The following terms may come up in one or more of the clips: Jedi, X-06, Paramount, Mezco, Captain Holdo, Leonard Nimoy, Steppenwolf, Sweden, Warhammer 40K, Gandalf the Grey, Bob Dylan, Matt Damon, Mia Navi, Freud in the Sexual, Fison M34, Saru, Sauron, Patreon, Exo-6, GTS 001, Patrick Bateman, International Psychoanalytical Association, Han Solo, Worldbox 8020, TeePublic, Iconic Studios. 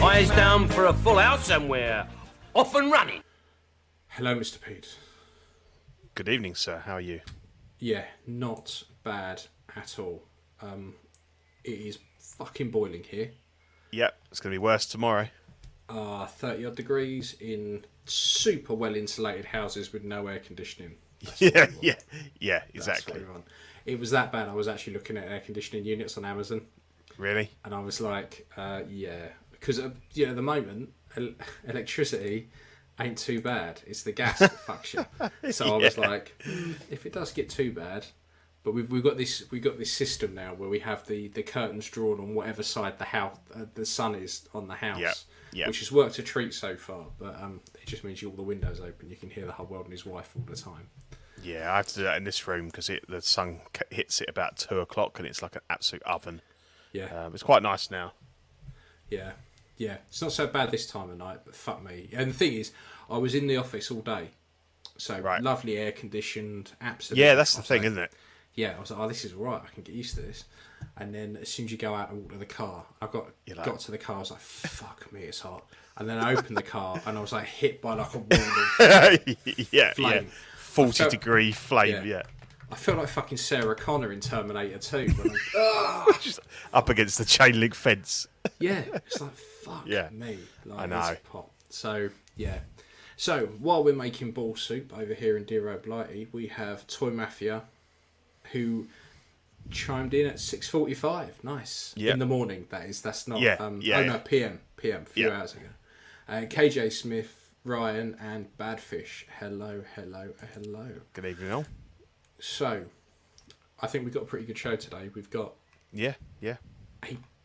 Eyes down for a full house and we're off and running. Hello, Mr. Pete. Good evening, sir. How are you? Yeah, not bad at all. It is fucking boiling here. Yep, it's going to be worse tomorrow. 30-odd degrees in super well-insulated houses with no air conditioning. Yeah, exactly. It was that bad. I was actually looking at air conditioning units on Amazon. Really? And I was like, yeah. Because at the moment, electricity ain't too bad. It's the gas that fucks you. So I was like, if it does get too bad... But we've got this system now where we have the curtains drawn on whatever side the house the sun is on the house, yep. Which has worked a treat so far. But it just means all the windows open, you can hear the whole world and his wife all the time. Yeah, I have to do that in this room because the sun hits it about 2:00 and it's like an absolute oven. Yeah, it's quite nice now. Yeah, it's not so bad this time of night, but fuck me. And the thing is, I was in the office all day, so right. Lovely air conditioned, absolutely. Yeah, that's the thing, isn't it? Yeah, I was like, oh, this is all right, I can get used to this. And then as soon as you go out and walk to the car, got to the car, I was like, fuck me, it's hot. And then I opened the car and I was like hit by like a wall of flame. 40-degree flame, yeah. I feel like fucking Sarah Connor in Terminator 2. When just up against the chain link fence. Yeah, it's like, fuck me. Like, I know. It's hot. So, yeah. So, while we're making ball soup over here in Dear Old Blighty, we have Toy Mafia... who chimed in at 6:45? Nice in the morning. That's not. No, PM. A few hours ago. KJ Smith, Ryan, and Badfish. Hello. Good evening, all. So, I think we've got a pretty good show today. We've got a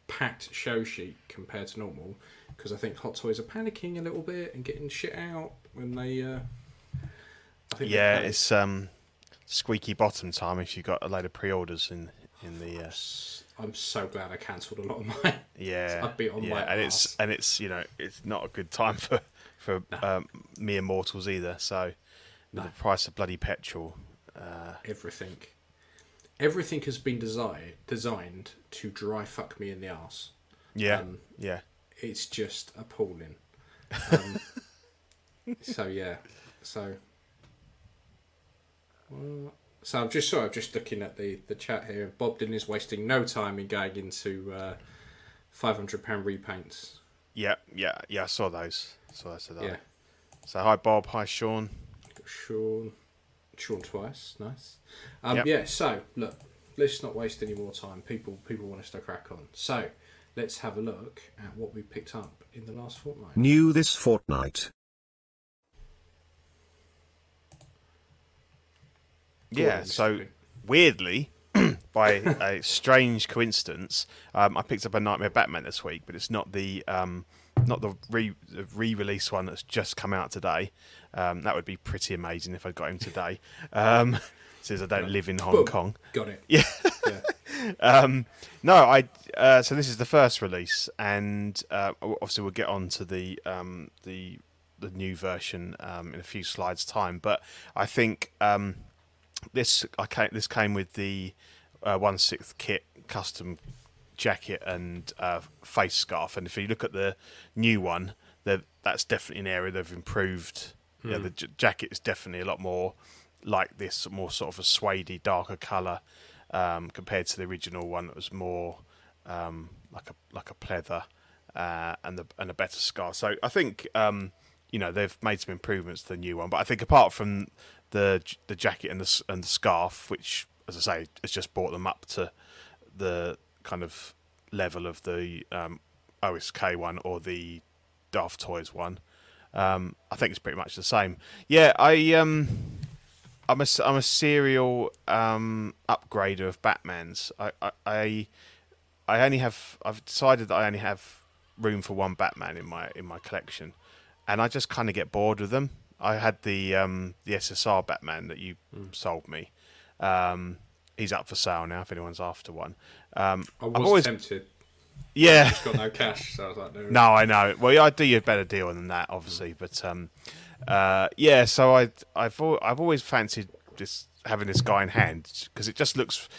packed show sheet compared to normal because I think Hot Toys are panicking a little bit and getting shit out when they. Squeaky bottom time if you've got a load of pre-orders in the. I'm so glad I cancelled a lot of mine. Yeah, I'd be on my ass. and it's it's not a good time for mere mortals either. So with the price of bloody petrol, everything has been designed to dry fuck me in the ass. Yeah, it's just appalling. So I'm just sort of looking at the chat here. Bob Dylan is wasting no time in going into £500 repaints. Yeah. I saw those. So hi Bob, hi Sean. Sean twice. Nice. So look, let's not waste any more time. People want us to crack on. So let's have a look at what we picked up in the last fortnight. New this fortnight. Yeah, so weirdly, by a strange coincidence, I picked up a Nightmare Batman this week, but it's not the re-release one that's just come out today. That would be pretty amazing if I got him today, since I don't live in Hong Kong. Got it. Yeah. So this is the first release, and obviously we'll get on to the new version in a few slides' time. But I think. This came with the 1/6 kit, custom jacket and face scarf. And if you look at the new one, that's definitely an area they've improved. Mm. Yeah, the jacket is definitely a lot more like this, more sort of a suede-y, darker colour compared to the original one that was more like a pleather and a better scarf. So I think they've made some improvements to the new one. But I think apart from the jacket and the scarf, which, as I say, has just brought them up to the kind of level of the OSK one or the Daft Toys one. I think it's pretty much the same. Yeah, I'm a serial upgrader of Batmans. I've decided that I only have room for one Batman in my collection, and I just kind of get bored with them. I had the SSR Batman that you sold me. He's up for sale now if anyone's after one. I was tempted. Yeah, I've just got no cash, so I was like, no. No, I know. Well, yeah, I'd do you a better deal than that, obviously. But yeah, so I've always fancied just having this guy in hand because it just looks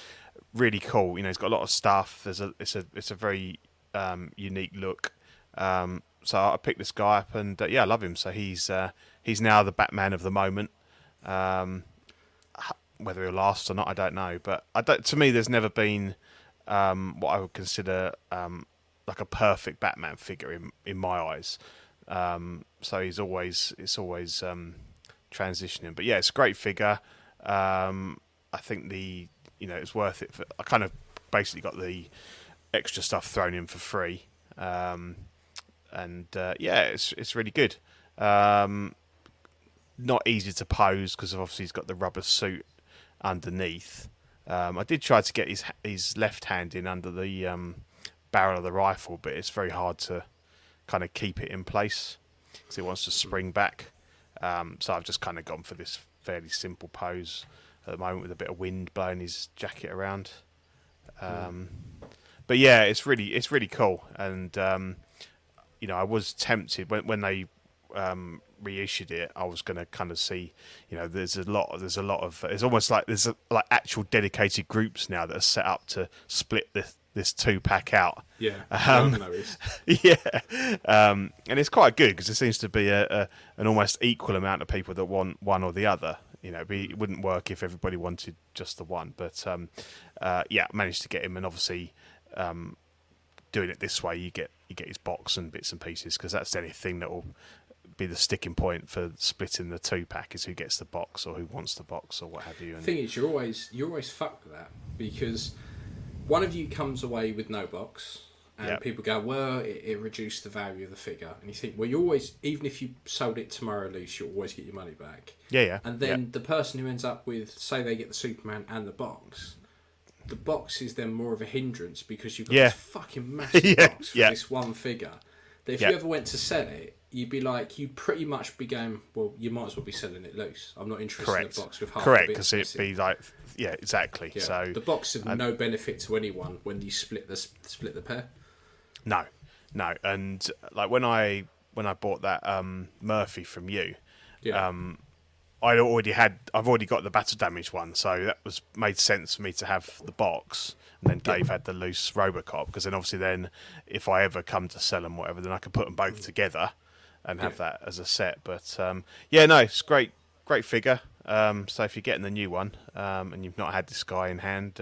really cool. You know, he's got a lot of stuff. It's a very unique look. So I picked this guy up, and yeah, I love him. So he's now the Batman of the moment. Whether he'll last or not, I don't know. But to me, there's never been what I would consider like a perfect Batman figure in my eyes. So it's always transitioning. But yeah, it's a great figure. I think it's worth it. I kind of basically got the extra stuff thrown in for free. Yeah, it's really good. Not easy to pose because obviously he's got the rubber suit underneath. I did try to get his left hand in under the barrel of the rifle, but it's very hard to kind of keep it in place because it wants to spring back. So I've just kind of gone for this fairly simple pose at the moment with a bit of wind blowing his jacket around. But yeah, it's really cool. And I was tempted when they reissued it. I was going to kind of see, there's a lot of it's almost like there's like actual dedicated groups now that are set up to split this two pack out. Yeah, and it's quite good because there seems to be an almost equal amount of people that want one or the other. You know, it wouldn't work if everybody wanted just the one. But yeah, managed to get him, and obviously doing it this way, you get his box and bits and pieces because that's the only thing that will be the sticking point for splitting the two pack is who gets the box or who wants the box or what have you. And the thing is, you're always fucked with that because one of you comes away with no box and people go, well, it reduced the value of the figure. And you think, well, you always, even if you sold it tomorrow loose, you'll always get your money back. Yeah, yeah. And then the person who ends up with, say they get the Superman and the box is then more of a hindrance because you've got this fucking massive box for this one figure. That if you ever went to sell it, you'd be like, you'd pretty much be going, well, you might as well be selling it loose. I'm not interested in the box with half a bit. Correct, because it'd be like, yeah, exactly. Yeah. So the box is no benefit to anyone when you split the pair. No, and like when I bought that Murphy from you, I've already got the battle damage one, so that was made sense for me to have the box. And then Dave had the loose Robocop because then obviously then if I ever come to sell them whatever, then I can put them both together and have that as a set. But it's great figure. So if you're getting the new one and you've not had this guy in hand,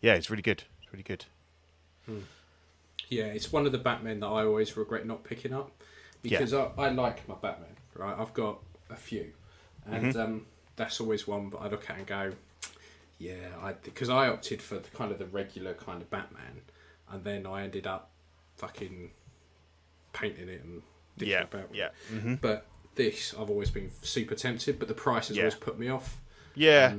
it's really good. It's really good. Yeah, it's one of the Batmen that I always regret not picking up because I like my Batman. Right, I've got a few, and that's always one. But I look at and go. Yeah, because I opted for the regular kind of Batman, and then I ended up fucking painting it and dicking about it. Yeah. Mm-hmm. But this, I've always been super tempted, but the price has always put me off. Yeah.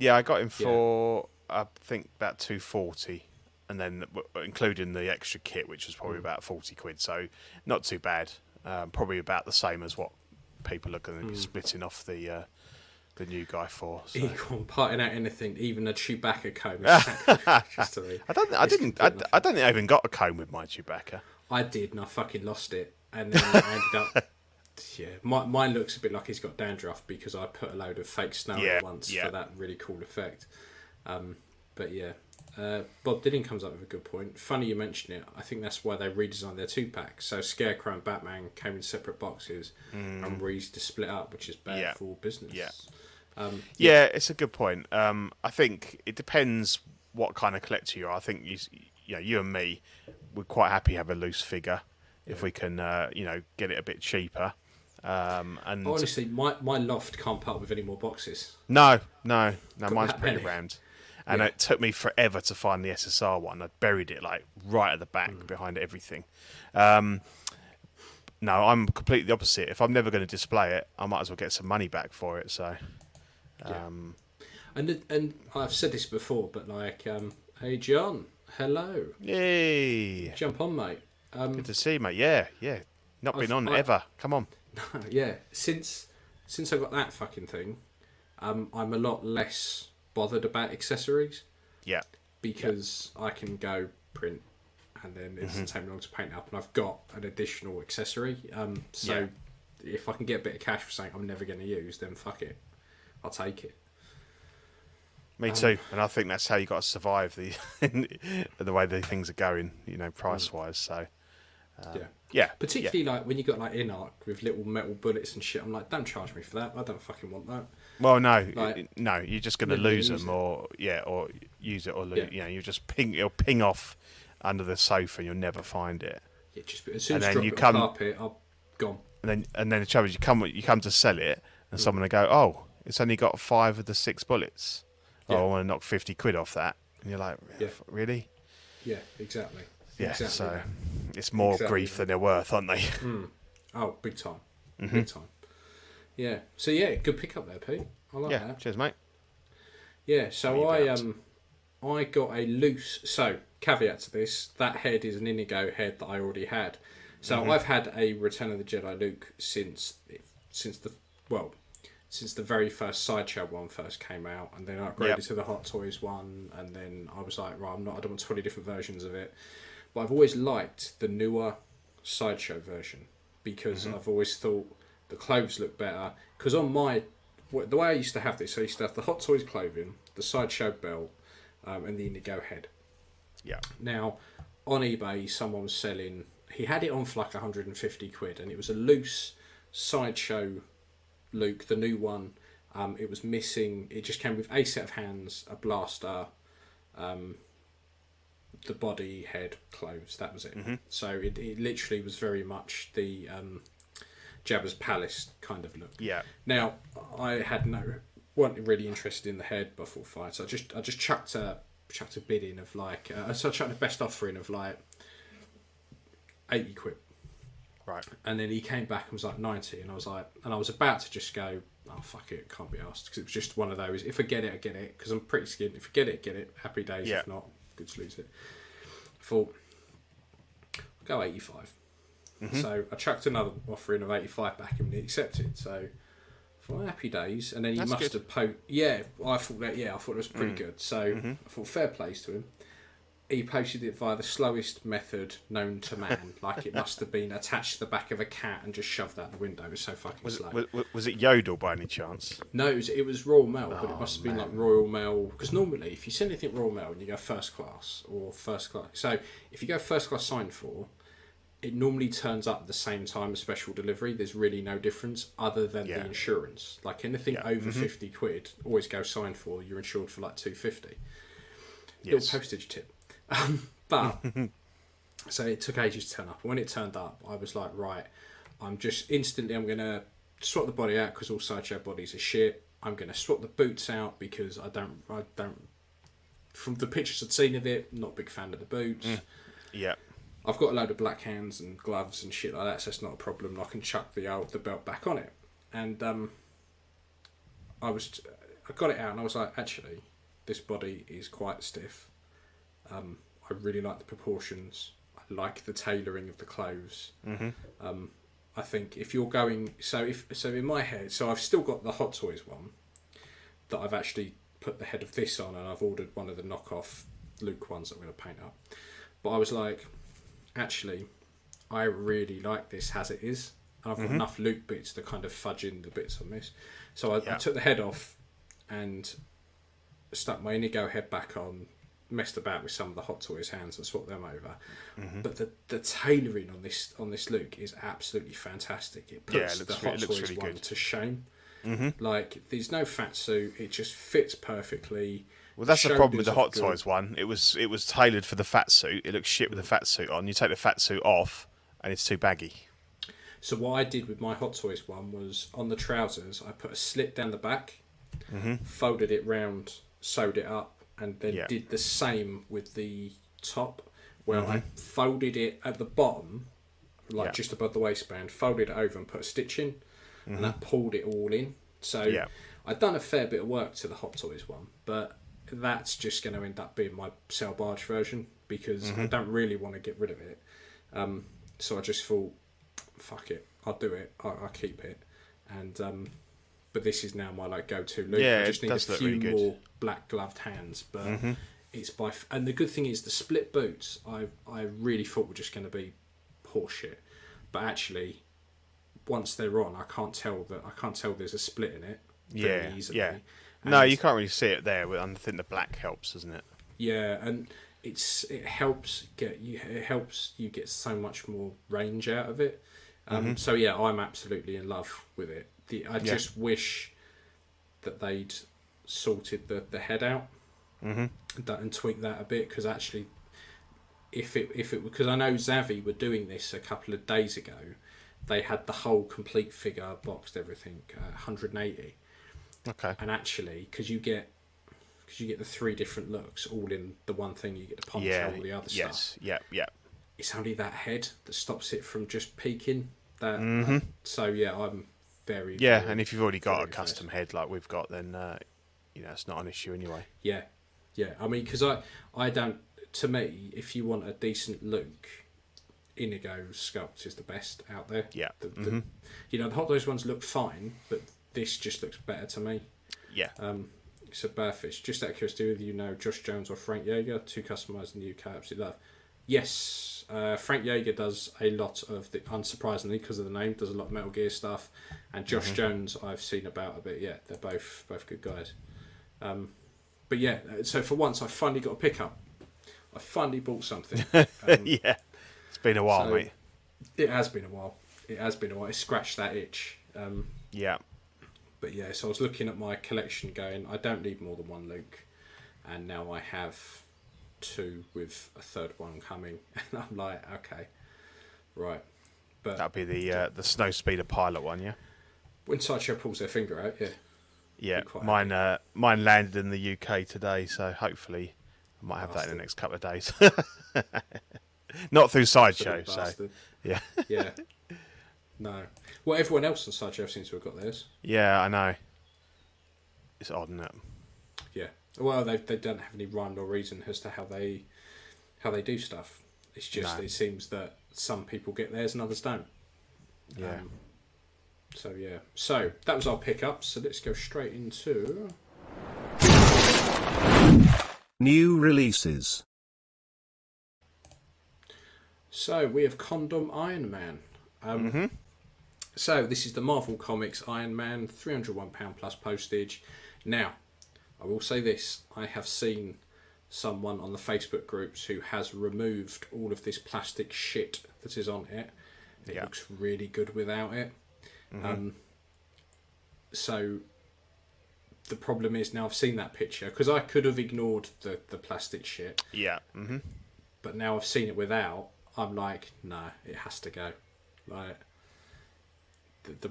I got him for, I think, about $240, and then including the extra kit, which was probably about 40 quid, so not too bad. Probably about the same as what people are going to be splitting off the new guy for. So. He can't parting out anything, even a Chewbacca comb. Just to me. I don't think I even got a comb with my Chewbacca. I did, and I fucking lost it. And then I ended up. Yeah, mine looks a bit like he's got dandruff because I put a load of fake snow at once for that really cool effect. But yeah, Bob Dylan comes up with a good point. Funny you mention it. I think that's why they redesigned their two packs. So Scarecrow and Batman came in separate boxes and were easy to split up, which is bad for business. Yeah. It's a good point. I think it depends what kind of collector you are. I think you and me, we're quite happy to have a loose figure if we can, get it a bit cheaper. And honestly, my loft can't part with any more boxes. No, mine's pretty rammed, and it took me forever to find the SSR one. I buried it like right at the back behind everything. No, I'm completely the opposite. If I'm never going to display it, I might as well get some money back for it. So, and I've said this before, but like, hey John, hello, yay, jump on, mate. Good to see you, mate. Yeah, not been on ever. Come on. No, yeah, since I got that fucking thing, I'm a lot less bothered about accessories. Yeah, because I can go print. And then it doesn't take me long to paint up, and I've got an additional accessory. If I can get a bit of cash for something I'm never going to use, then fuck it, I'll take it. Me too, and I think that's how you got to survive the way the things are going, you know, price wise. So particularly like when you got like In-Art with little metal bullets and shit. I'm like, don't charge me for that. I don't fucking want that. Well, no, like, no, you're just going to lose them, or use it, or lose, you know, you just it'll ping off under the sofa, and you'll never find it. Yeah, just as soon as you drop it on carpet, I'm gone. And then the trouble is, you come to sell it, and someone will go, "Oh, it's only got 5 of the 6 bullets. Yeah. Oh, I want to knock 50 quid off that." And you're like, "Really?" Yeah, exactly. Yeah, exactly. So it's more grief than they're worth, aren't they? Mm. Oh, big time, big time. Yeah. So yeah, good pick up there, Pete. I like that. Cheers, mate. Yeah. So I got a loose Caveat to this, that head is an Inigo head that I already had. So I've had a Return of the Jedi Luke since the very first Sideshow one first came out, and then I upgraded to the Hot Toys one, and then I was like, right, I don't want 20 different versions of it. But I've always liked the newer Sideshow version because I've always thought the clothes look better. Because on the way I used to have this, I used to have the Hot Toys clothing, the Sideshow belt, and the Inigo head. Yeah. Now, on eBay, someone was selling... He had it on for like 150 quid, and it was a loose Sideshow Luke, the new one. It was missing... It just came with a set of hands, a blaster, the body, head, clothes. That was it. So it literally was very much the Jabba's Palace kind of look. Yeah. Now, I wasn't really interested in the head before fight, so I just chucked a... chucked a bid in of like so I chucked the best offer in of like 80 quid, right? And then he came back and was like 90, and I was like, and I was about to just go, oh fuck it, can't be asked, because it was just one of those, if I get it I get it, because I'm pretty skint, if I get it get it, happy days, if not good to lose it. I thought I'll go 85. So I chucked another offer in of 85 back and he accepted, so happy days. And then he must have posted... Yeah, I thought that. Yeah, I thought it was pretty good. So I thought fair plays to him. He posted it via the slowest method known to man. Like it must have been attached to the back of a cat and just shoved out the window. It was so fucking slow. Was it Yodel by any chance? No, it was Royal Mail, but it must have been like Royal Mail. Because normally, if you send anything Royal Mail and you go first class or first class... So if you go first class signed for... It normally turns up at the same time as special delivery. There's really no difference other than the insurance. Like anything over 50 quid, always go sign for. You're insured for like 250. Little postage tip. But, so it took ages to turn up. And when it turned up, I was like, right, I'm going to swap the body out because all Sideshow bodies are shit. I'm going to swap the boots out because I don't, from the pictures I'd seen of it, not a big fan of the boots. Yeah. I've got a load of black hands and gloves and shit like that, so it's not a problem. I can chuck the belt back on it. And I got it out and I was like, actually, this body is quite stiff. I really like the proportions. I like the tailoring of the clothes. I think if you're going... So in my head... So I've still got the Hot Toys one that I've actually put the head of this on, and I've ordered one of the knockoff Luke ones that I'm going to paint up. But I was like... Actually, I really like this as it is, and I've got enough Luke bits to kind of fudge in the bits on this. So I took the head off and stuck my Inigo head back on, messed about with some of the Hot Toys hands and swapped them over. But the tailoring on this Luke is absolutely fantastic. It puts the Hot Toys really one to shame. Like there's no fatsuit; it just fits perfectly. Well, that's the problem with the Hot Toys one. It was tailored for the fat suit. It looks shit with the fat suit on. You take the fat suit off, and it's too baggy. So what I did with my Hot Toys one was on the trousers, I put a slit down the back, folded it round, sewed it up, and then did the same with the top, where I folded it at the bottom, like just above the waistband, folded it over and put a stitch in, and that pulled it all in. So I'd done a fair bit of work to the Hot Toys one, but that's just going to end up being my sail barge version because I don't really want to get rid of it. So I just thought, fuck it, I'll do it, I'll keep it. And but this is now my like go-to look. Yeah, I just need a few really more black gloved hands, but it's by and the good thing is the split boots. I really thought were just going to be horseshit, but actually, once they're on, I can't tell there's a split in it. Very easily. And no, you can't really see it there. And I think the black helps, doesn't it? Yeah, and it helps you get so much more range out of it. So yeah, I'm absolutely in love with it. I just wish that they'd sorted the head out and tweaked that a bit, because actually, if it because I know Zavi were doing this a couple of days ago, they had the whole complete figure boxed, everything 180. Okay. And actually, because you get the three different looks all in the one thing, you get the poncho, all the other stuff. It's only that head that stops it from just peaking. That so I'm very very, and if you've already got a custom head like we've got, then it's not an issue anyway. I mean, because I don't. To me, if you want a decent look, Inigo sculpt is the best out there. Yeah. The Hot Toys ones look fine, but this just looks better to me. Yeah. So Bearfish, just out of curiosity, whether you know Josh Jones or Frank Yeager, two customers in the UK, absolutely love. Yes, Frank Yeager does a lot of the, unsurprisingly because of the name, does a lot of Metal Gear stuff, and Josh Jones I've seen about a bit. Yeah, they're both good guys. But yeah, so for once I finally got a pickup. I finally bought something. It's been a while, mate. It has been a while. It scratched that itch. But yeah, so I was looking at my collection going, I don't need more than one Luke. And now I have two with a third one coming. And I'm like, okay, right. But that'd be the Snowspeeder pilot one, yeah? When Sideshow pulls their finger out, yeah. Yeah, mine landed in the UK today, so hopefully I might have that in the next couple of days. Not through Sideshow, so yeah. Yeah. No. Well, everyone else on Sideshow seems to have got theirs. Yeah, I know. It's odd, isn't it? Yeah. Well, they don't have any rhyme or reason as to how they do stuff. It's just it seems that some people get theirs and others don't. Yeah. So yeah. So that was our pickup. So let's go straight into new releases. So we have Condom Iron Man. So this is the Marvel Comics Iron Man, £301 plus postage. Now, I will say this. I have seen someone on the Facebook groups who has removed all of this plastic shit that is on it. It looks really good without it. So the problem is now I've seen that picture, because I could have ignored the plastic shit. Yeah. But now I've seen it without, I'm like, no, it has to go. Like the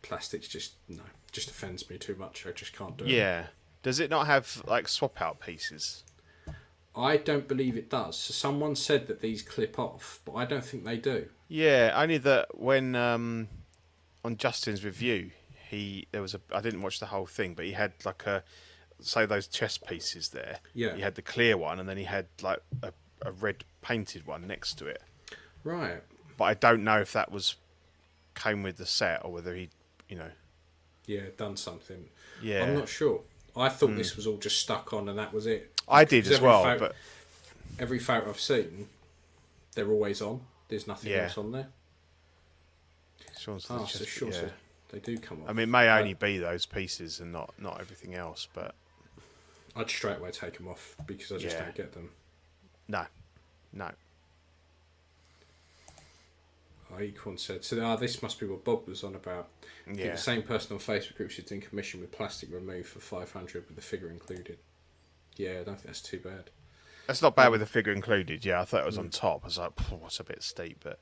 plastics just offends me too much. I just can't do it. Yeah. Does it not have like swap out pieces? I don't believe it does. So someone said that these clip off, but I don't think they do. Yeah, only that when on Justin's review, I didn't watch the whole thing, but he had like those chest pieces there. Yeah. He had the clear one, and then he had like a red painted one next to it. Right. But I don't know if that came with the set or whether he, done something. Yeah, I'm not sure. I thought this was all just stuck on and that was it. I did as well. But every photo I've seen, they're always on. There's nothing else on there. So they do come off. I mean, it may only be those pieces and not everything else, but I'd straight away take them off because I just don't get them. No. Acorn said, so this must be what Bob was on about. The same person on Facebook group should in commission with plastic removed for 500 with the figure included. Yeah, I don't think that's too bad. That's not bad with the figure included. Yeah, I thought it was on top. I was like, what's a bit steep, but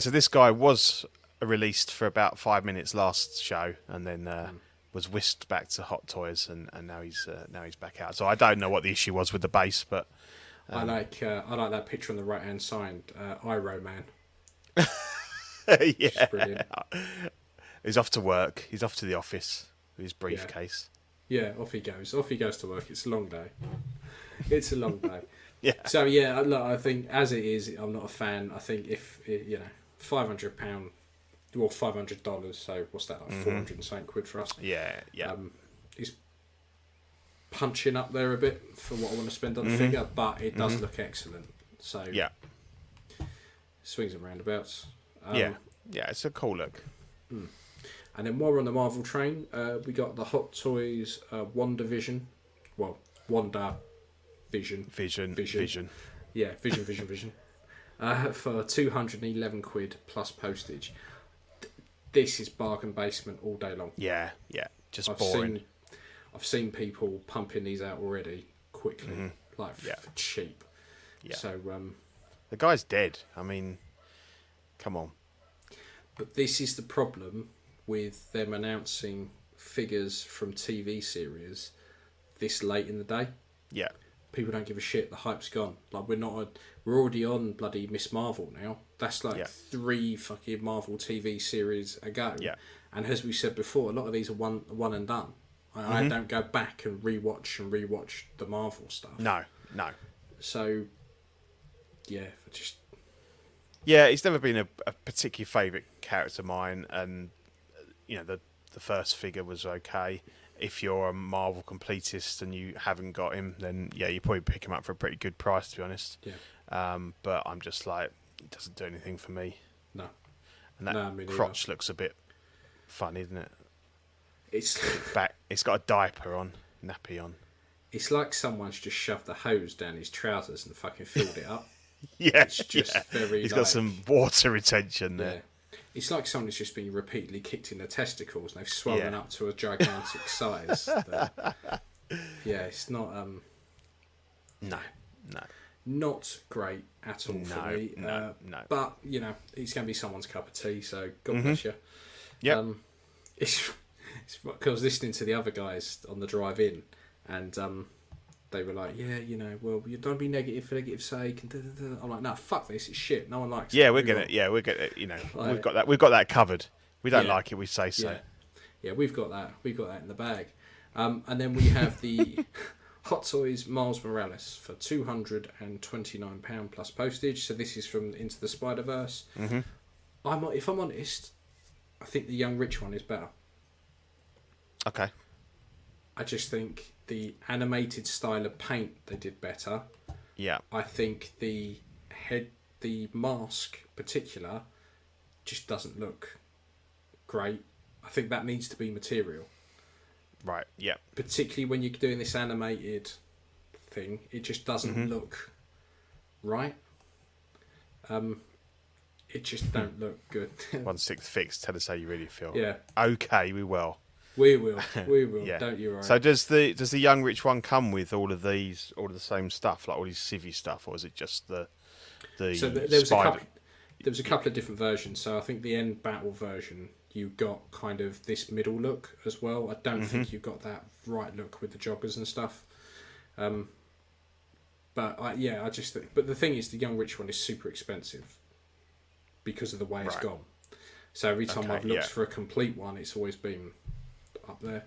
so this guy was released for about 5 minutes last show and then was whisked back to Hot Toys and now he's back out. So I don't know what the issue was with the base, but I like that picture on the right hand side, Iron Man. Yeah. Brilliant. He's off to work. He's off to the office with his briefcase. Yeah, off he goes. Off he goes to work. It's a long day. It's a long day. Yeah. So yeah, look, I think as it is, I'm not a fan. I think if it, you know, £500 or $500. So what's that? Like 400 and something quid for us. Yeah. Yeah. He's punching up there a bit for what I want to spend on the figure, but it does look excellent. So yeah. Swings and roundabouts. Yeah, it's a cool look. Mm. And then while we're on the Marvel train, we got the Hot Toys Wanda Vision for 211 quid plus postage. This is bargain basement all day long. Yeah, just boring. I've seen people pumping these out already quickly, for cheap. Yeah. So the guy's dead. I mean, come on. But this is the problem with them announcing figures from TV series this late in the day. Yeah. People don't give a shit. The hype's gone. Like, we're already on bloody Miss Marvel now. That's like 3 fucking Marvel TV series ago. Yeah. And as we said before, a lot of these are one and done. I don't go back and rewatch the Marvel stuff. No. So, yeah, just... Yeah, he's never been a particular favourite character of mine, and you know, the first figure was okay. If you're a Marvel completist and you haven't got him, then yeah, you probably pick him up for a pretty good price, to be honest. Yeah. But I'm just like, it doesn't do anything for me. No. And that crotch looks a bit funny, doesn't it? It's got a diaper on, nappy on. It's like someone's just shoved a hose down his trousers and fucking filled it up. Yeah, it's just very. He's got some water retention there. Yeah. It's like someone's just been repeatedly kicked in the testicles and they've swollen up to a gigantic size. Yeah, it's not. No, not great at all for me. No. But you know, it's going to be someone's cup of tea. So God bless you. Yeah. It's because I was listening to the other guys on the drive in, and they were like, yeah, you know, well, you don't be negative for negative sake. And I'm like, no, fuck this, it's shit. No one likes it. Yeah, we're gonna, you know, like, we've got that covered. We don't like it, we say so. Yeah, we've got that in the bag. And then we have the Hot Toys Miles Morales for £229 plus postage. So this is from Into the Spider-Verse. If I'm honest, I think the Young Rich one is better. Okay. I just think the animated style of paint they did better. Yeah. I think the head, the mask in particular, just doesn't look great. I think that needs to be material. Right, yeah. Particularly when you're doing this animated thing, it just doesn't look right. It just don't look good. 1/6 fix, tell us how you really feel. Yeah. Okay, we will. We will. Yeah. Don't you worry. So does the Young Rich one come with all of the same stuff, like all his civvy stuff, or is it just the So there was a couple of different versions. So I think the end battle version, you got kind of this middle look as well. I don't think you got that right look with the joggers and stuff. But the thing is, the Young Rich one is super expensive because of the way it's gone. So every time I've looked for a complete one, it's always been up there.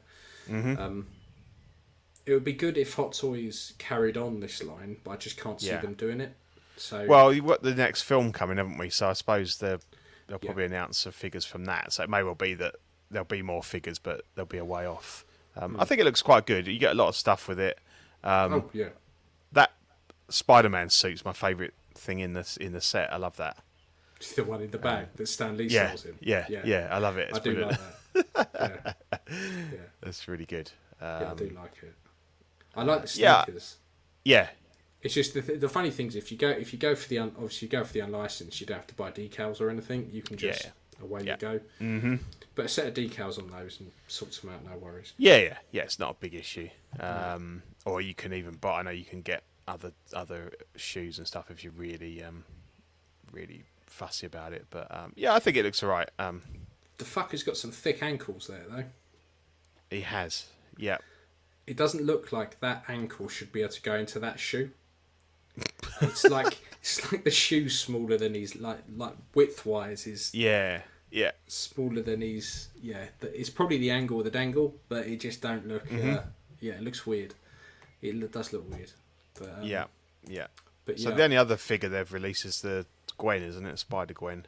It would be good if Hot Toys carried on this line, but I just can't see them doing it. So well, you've got the next film coming, haven't we? So I suppose they'll probably announce some figures from that. So it may well be that there'll be more figures, but they'll be a way off. I think it looks quite good. You get a lot of stuff with it. That Spider-Man suit's my favourite thing in the set. I love that. It's the one in the bag that Stan Lee sells in. Yeah, I love it. It's brilliant. I do like that. Yeah. That's really good. I do like it. I like the sneakers. Yeah. It's just the funny thing is if you go for the unlicensed, you don't have to buy decals or anything. You can just away you go. But a set of decals on those and sorts them out, no worries. Yeah. It's not a big issue. Or you can even buy. I know you can get other shoes and stuff if you really really fussy about it, but I think it looks all right. The fucker's got some thick ankles there, though. He has, yeah. It doesn't look like that ankle should be able to go into that shoe. It's like It's like the shoe's smaller than his, like width-wise. His yeah. Smaller than his, It's probably the angle of the dangle, but it just don't look, it looks weird. It does look weird. But, yeah. But, so the only other figure they've released is the Gwen, isn't it? Spider-Gwen.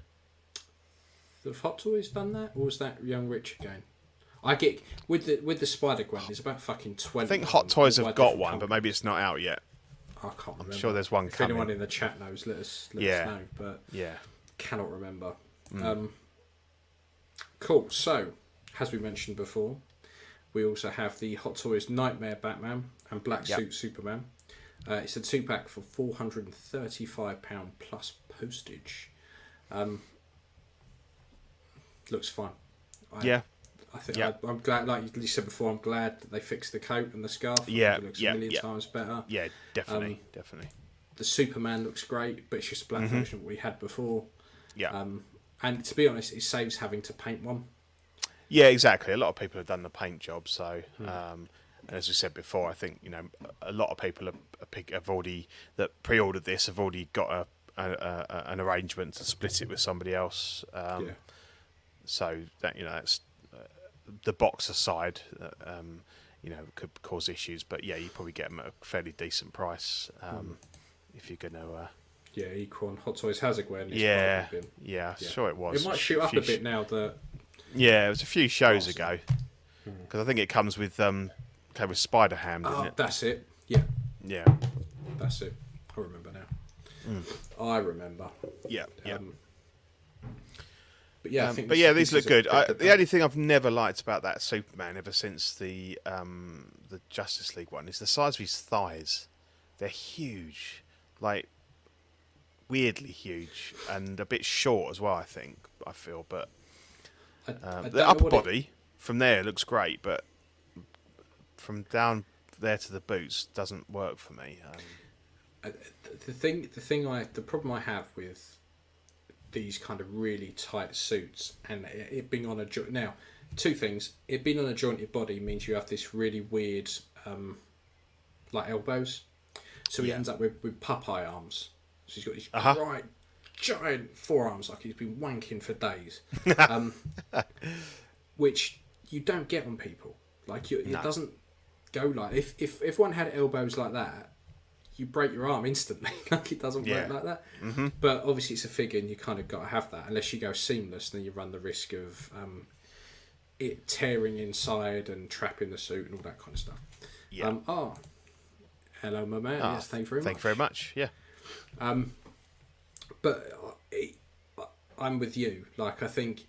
Have Hot Toys done that, or was that Young Rich again? I get with the Spider-Gwen. There's about fucking 20. I think Hot Toys have got one, but maybe it's not out yet. I can't remember. I'm sure there's one coming. If anyone in the chat knows, let us know. But cannot remember. Cool. So, as we mentioned before, we also have the Hot Toys Nightmare Batman and Black Suit Superman. It's a 2-pack for £435 plus postage. Looks fine. I think I'm glad, like you said before, I'm glad that they fixed the coat and the scarf. It looks a million times better. Yeah, definitely, definitely. The Superman looks great, but it's just a black version we had before. And to be honest, it saves having to paint one. Yeah, exactly. A lot of people have done the paint job, so and as we said before, I think a lot of people have already that pre-ordered this have already got an arrangement to split it with somebody else. So that that's the box aside, could cause issues. But you probably get them at a fairly decent price if you're gonna. Equon Hot Toys has a Gwen. Sure it was. It might shoot up a bit now that. Yeah, it was a few shows ago, because I think it comes with Spider Ham, didn't it? That's it. Yeah. That's it. I remember now. I remember. Yeah. But these look good. The only thing I've never liked about that Superman ever since the Justice League one is the size of his thighs. They're huge, like weirdly huge, and a bit short as well. I feel, but the upper body from there looks great, but from down there to the boots doesn't work for me. The problem I have with these kind of really tight suits and it being on a joint. Now, two things. It being on a jointed body means you have this really weird, elbows. So he ends up with Popeye arms. So he's got these bright, giant forearms like he's been wanking for days. Which you don't get on people. It doesn't go like... If one had elbows like that, you break your arm instantly. It doesn't work like that. But obviously it's a figure and you kind of got to have that. Unless you go seamless, then you run the risk of it tearing inside and trapping the suit and all that kind of stuff. Hello, my man. Yes, thank you very much. Yeah. But I'm with you. I think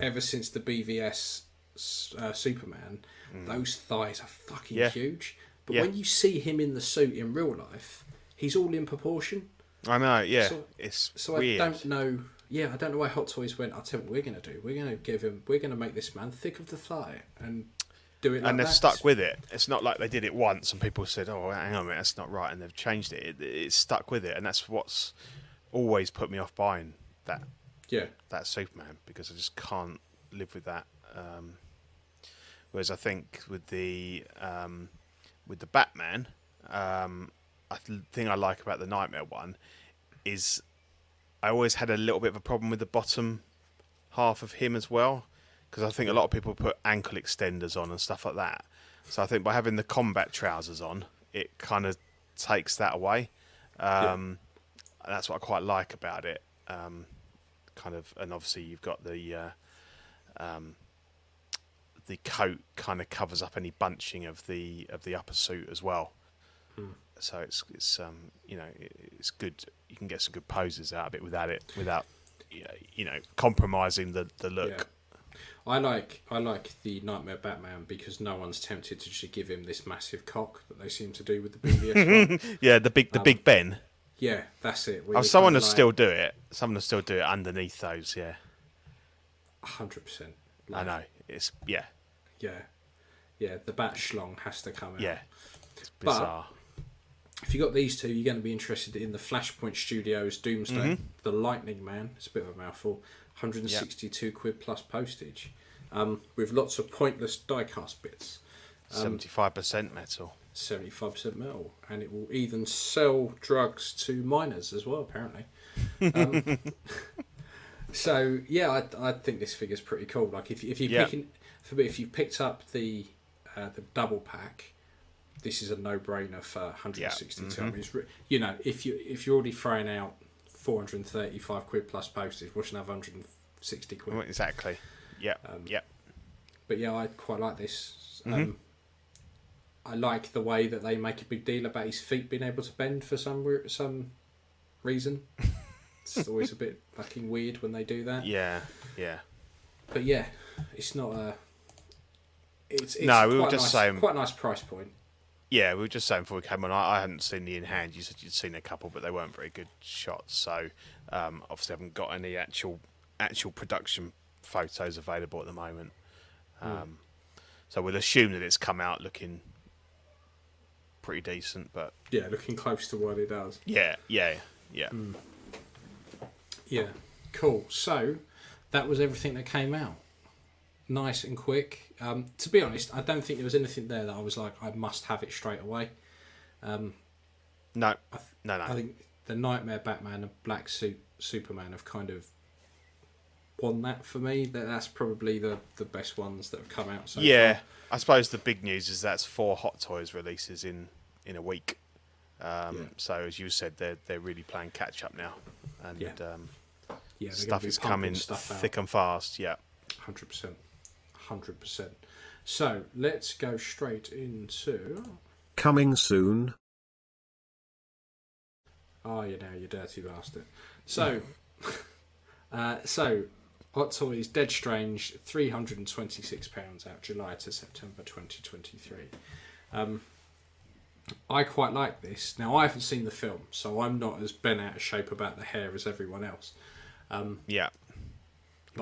ever since the BVS Superman, those thighs are fucking huge. But when you see him in the suit in real life, he's all in proportion. I know, yeah. So weird. I don't know. Yeah, I don't know why Hot Toys went, I'll tell you what we're going to do. We're going to make this man thick of the thigh and do it like that. And they've stuck with it. It's not like they did it once and people said, oh, hang on a minute, that's not right. And they've changed it. It's stuck with it. And that's what's always put me off buying that Superman, because I just can't live with that. Whereas I think with the Batman, the thing I like about the Nightmare one is I always had a little bit of a problem with the bottom half of him as well, because I think a lot of people put ankle extenders on and stuff like that. So I think by having the combat trousers on, it kind of takes that away. And that's what I quite like about it. And obviously you've got the coat kind of covers up any bunching of the upper suit as well, so it's good. You can get some good poses out of it without compromising the look. Yeah. I like the Nightmare Batman because no one's tempted to just give him this massive cock that they seem to do with the BVS one. Yeah, the Big Ben. Yeah, that's it. Someone will still do it. Someone will still do it underneath those. Yeah, 100%. I know. It's the bat schlong has to come out. Yeah, it's bizarre. But if you got these two, you're going to be interested in the Flashpoint Studios Doomsday, the Lightning Man. It's a bit of a mouthful. 162 quid plus postage, with lots of pointless die-cast bits. 75% metal. 75% metal, and it will even sell drugs to minors as well, apparently. So yeah, I think this figure's pretty cool. Like if you picked up the double pack, this is a no-brainer for 162. Yeah. Mm-hmm. I mean, it's if you're already throwing out 435 quid plus postage, what's another 160 quid? Well, exactly. Yeah. But yeah, I quite like this. Mm-hmm. I like the way that they make a big deal about his feet being able to bend for some reason. It's always a bit fucking weird when they do that. Yeah, yeah. But yeah, it's not a... It's no, we were just saying... Quite a nice price point. Yeah, we were just saying before we came on, I hadn't seen the in-hand. You said you'd seen a couple, but they weren't very good shots. So obviously I haven't got any actual production photos available at the moment. So we'll assume that it's come out looking pretty decent, but... Yeah, looking close to what it does. Yeah. Mm. Yeah, cool. So that was everything that came out. Nice and quick. To be honest, I don't think there was anything there that I was like, I must have it straight away. No. I think the Nightmare Batman and Black Suit Superman have kind of won that for me. That's probably the best ones that have come out so far. I suppose the big news is that's 4 Hot Toys releases in a week. So as you said, they're really playing catch up now. And stuff is coming thick and fast. Yeah, 100%. So let's go straight into coming soon. Oh, you know, you dirty bastard. So, Hot Toys Dead Strange, £326 out July to September 2023. I quite like this. Now, I haven't seen the film, so I'm not as bent out of shape about the hair as everyone else. You're going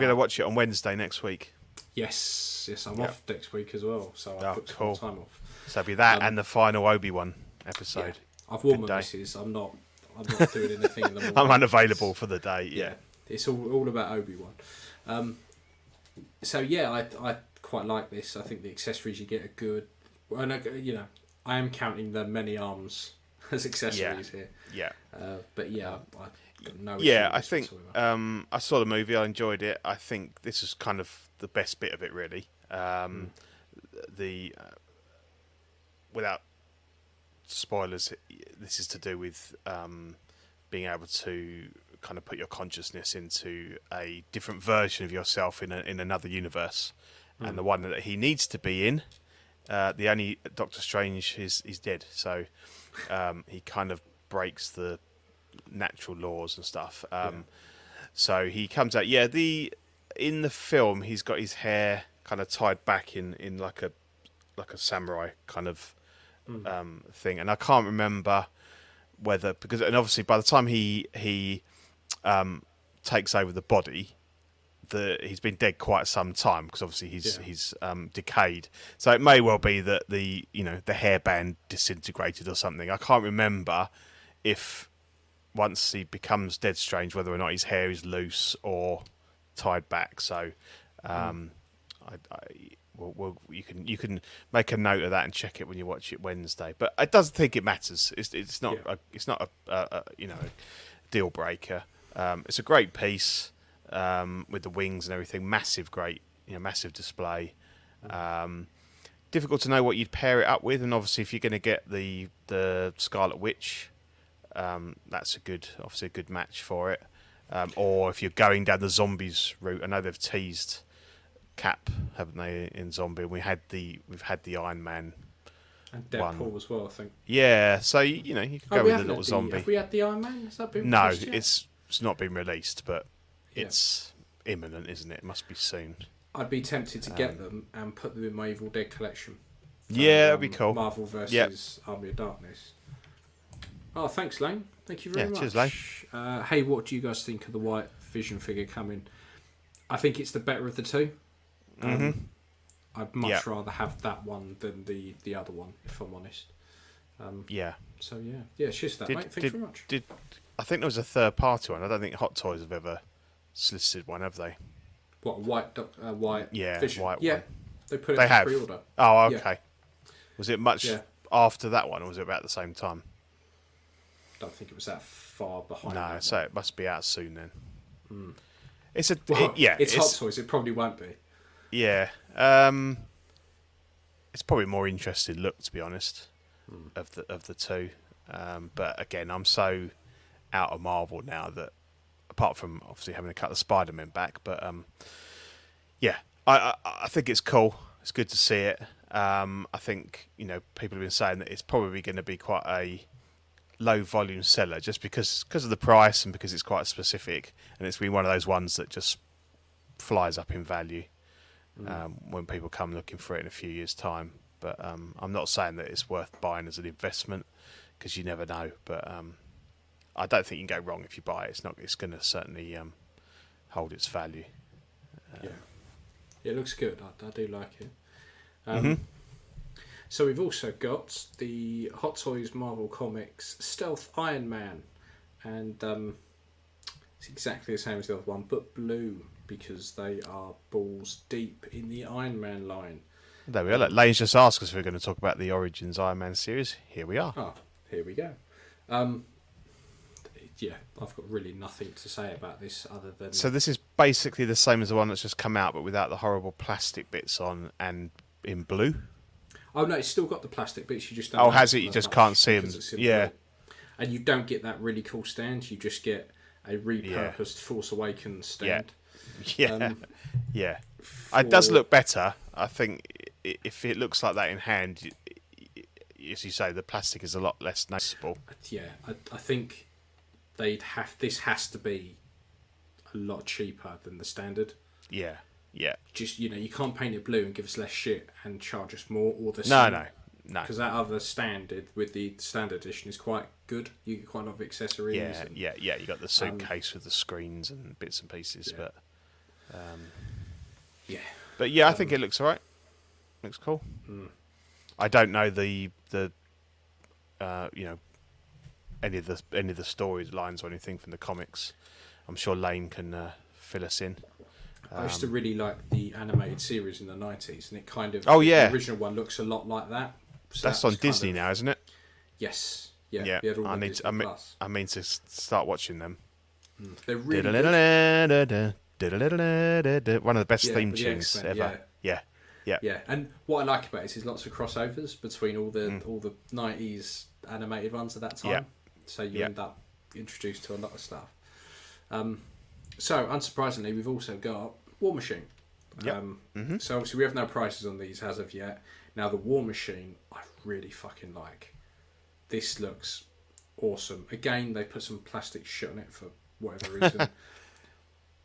to watch it on Wednesday next week. Yes, I'm off next week as well, so I've booked some time off. So it'll be that and the final Obi-Wan episode. Yeah, I've warned my missus. I'm not doing anything in the morning. I'm unavailable for the day, yeah. It's all about Obi-Wan. I quite like this. I think the accessories you get are good. And, I am counting the many arms as accessories here. Yeah. I've got no issue. Yeah, I think I saw the movie. I enjoyed it. I think this is kind of the best bit of it, really. Without spoilers, this is to do with being able to kind of put your consciousness into a different version of yourself in another universe, and the one that he needs to be in. The only Doctor Strange is dead, so he kind of breaks the natural laws and stuff. So he comes out. Yeah, in the film he's got his hair kind of tied back in like a samurai kind of thing, and I can't remember whether because obviously by the time he takes over the body. He's been dead quite some time because obviously he's decayed. So it may well be that the hairband disintegrated or something. I can't remember if once he becomes Dead Strange whether or not his hair is loose or tied back. So you can make a note of that and check it when you watch it Wednesday. But I don't think it matters. It's not a deal breaker. It's a great piece. With the wings and everything, massive display. Difficult to know what you'd pair it up with, and obviously if you're going to get the Scarlet Witch, that's a good match for it. Or if you're going down the zombies route, I know they've teased Cap, haven't they, in Zombie? We've had the Iron Man and Deadpool one as well, I think. Yeah, so you could go with a little zombie. Have we had the Iron Man? Has that been released yet? It's not been released, but. It's imminent, isn't it? It must be soon. I'd be tempted to get them and put them in my Evil Dead collection. That'd be cool. Marvel versus Army of Darkness. Oh, thanks, Lane. Thank you very much. Cheers, Lane. Hey, what do you guys think of the white Vision figure coming? I think it's the better of the two. I'd much rather have that one than the other one, if I'm honest. So, yeah. Yeah, cheers for that, mate. Thanks very much. I think there was a third-party one. I don't think Hot Toys have ever... solicited one, have they? What, a white Vision? White one. They put it in pre-order. Oh, okay. Yeah. Was it much after that one, or was it about the same time? Don't think it was that far behind. No, so it must be out soon then. Mm. It's a it's Hot Toys. It probably won't be. Yeah, it's probably more interesting look, to be honest, of the two. But again, I'm so out of Marvel now that, apart from obviously having to cut the Spider-Man back, but I think it's cool. It's good to see it. I think, people have been saying that it's probably going to be quite a low volume seller just because of the price and because it's quite specific, and it's been one of those ones that just flies up in value when people come looking for it in a few years' time. But I'm not saying that it's worth buying as an investment, because you never know. But I don't think you can go wrong if you buy it. It's going to certainly hold its value. Yeah, it looks good. I do like it. Mm-hmm. So we've also got the Hot Toys Marvel Comics Stealth Iron Man, and it's exactly the same as the other one, but blue, because they are balls deep in the Iron Man line. There we are. Look, Lane's just asked us if we're going to talk about the Origins Iron Man series. Here we are. Oh, here we go. I've got really nothing to say about this other than... So this is basically the same as the one that's just come out, but without the horrible plastic bits on and in blue? Oh, no, it's still got the plastic bits. You just don't... Oh, has it? You just can't see them. Yeah. Blue. And you don't get that really cool stand. You just get a repurposed Force Awakens stand. Yeah. Yeah. It does look better. I think if it looks like that in hand, as you say, the plastic is a lot less noticeable. Yeah, I think... This has to be a lot cheaper than the standard. Yeah, yeah. Just, you can't paint it blue and give us less shit and charge us more or the same. No. Because that other standard with the standard edition is quite good. You get quite a lot of accessories. Yeah, and, yeah. You got the suitcase with the screens and bits and pieces, but yeah. But yeah, I think it looks all right. Looks cool. Mm. I don't know the any of the stories lines or anything from the comics. I'm sure Lane can fill us in. I used to really like the animated series in the 90s, and it kind of... Oh, yeah. The original one looks a lot like that. So that's on Disney now, isn't it? Yes. Yeah. I mean to start watching them. They're really good. One of the best theme tunes ever. Yeah. And what I like about it is lots of crossovers between all the 90s animated ones at that time. Yeah. So you end up introduced to a lot of stuff. So unsurprisingly, we've also got War Machine. So obviously we have no prices on these as of yet. Now the War Machine, I really fucking like. This looks awesome. Again, they put some plastic shit on it for whatever reason.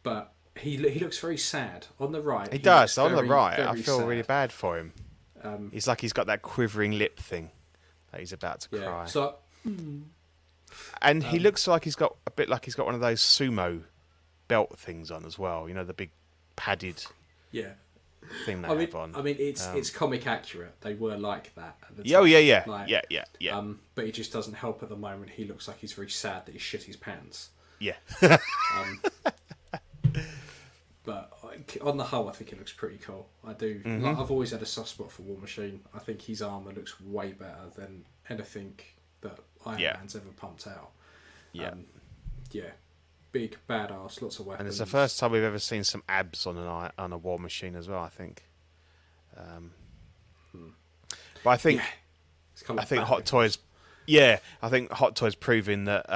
But he looks very sad on the right. He does on the right. I feel sad. Really bad for him. He's like he's got that quivering lip thing that he's about to cry. So. Mm. And he looks like he's got a bit like he's got one of those sumo belt things on as well. The big padded thing they have on. I mean, it's comic accurate. They were like that at the time. Oh yeah. But it just doesn't help at the moment. He looks like he's very sad that he shit his pants. Yeah. But on the whole, I think it looks pretty cool. I do. Mm-hmm. I've always had a soft spot for War Machine. I think his armour looks way better than anything that Iron Man's ever pumped out. Yeah. Big, badass, lots of weapons. And it's the first time we've ever seen some abs on a War Machine as well, I think. But I think... Yeah. I think Hot Toys proving that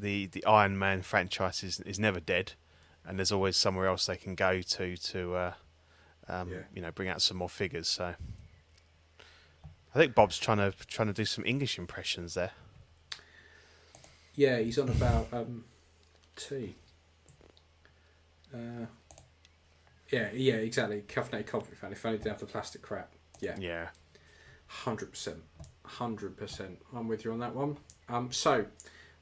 the Iron Man franchise is never dead. And there's always somewhere else they can go to bring out some more figures. So I think Bob's trying to do some English impressions there. Yeah, he's on about tea. Yeah, exactly. Caffeinated coffee fan. If only didn't have the plastic crap. Yeah. 100%. I'm with you on that one. So.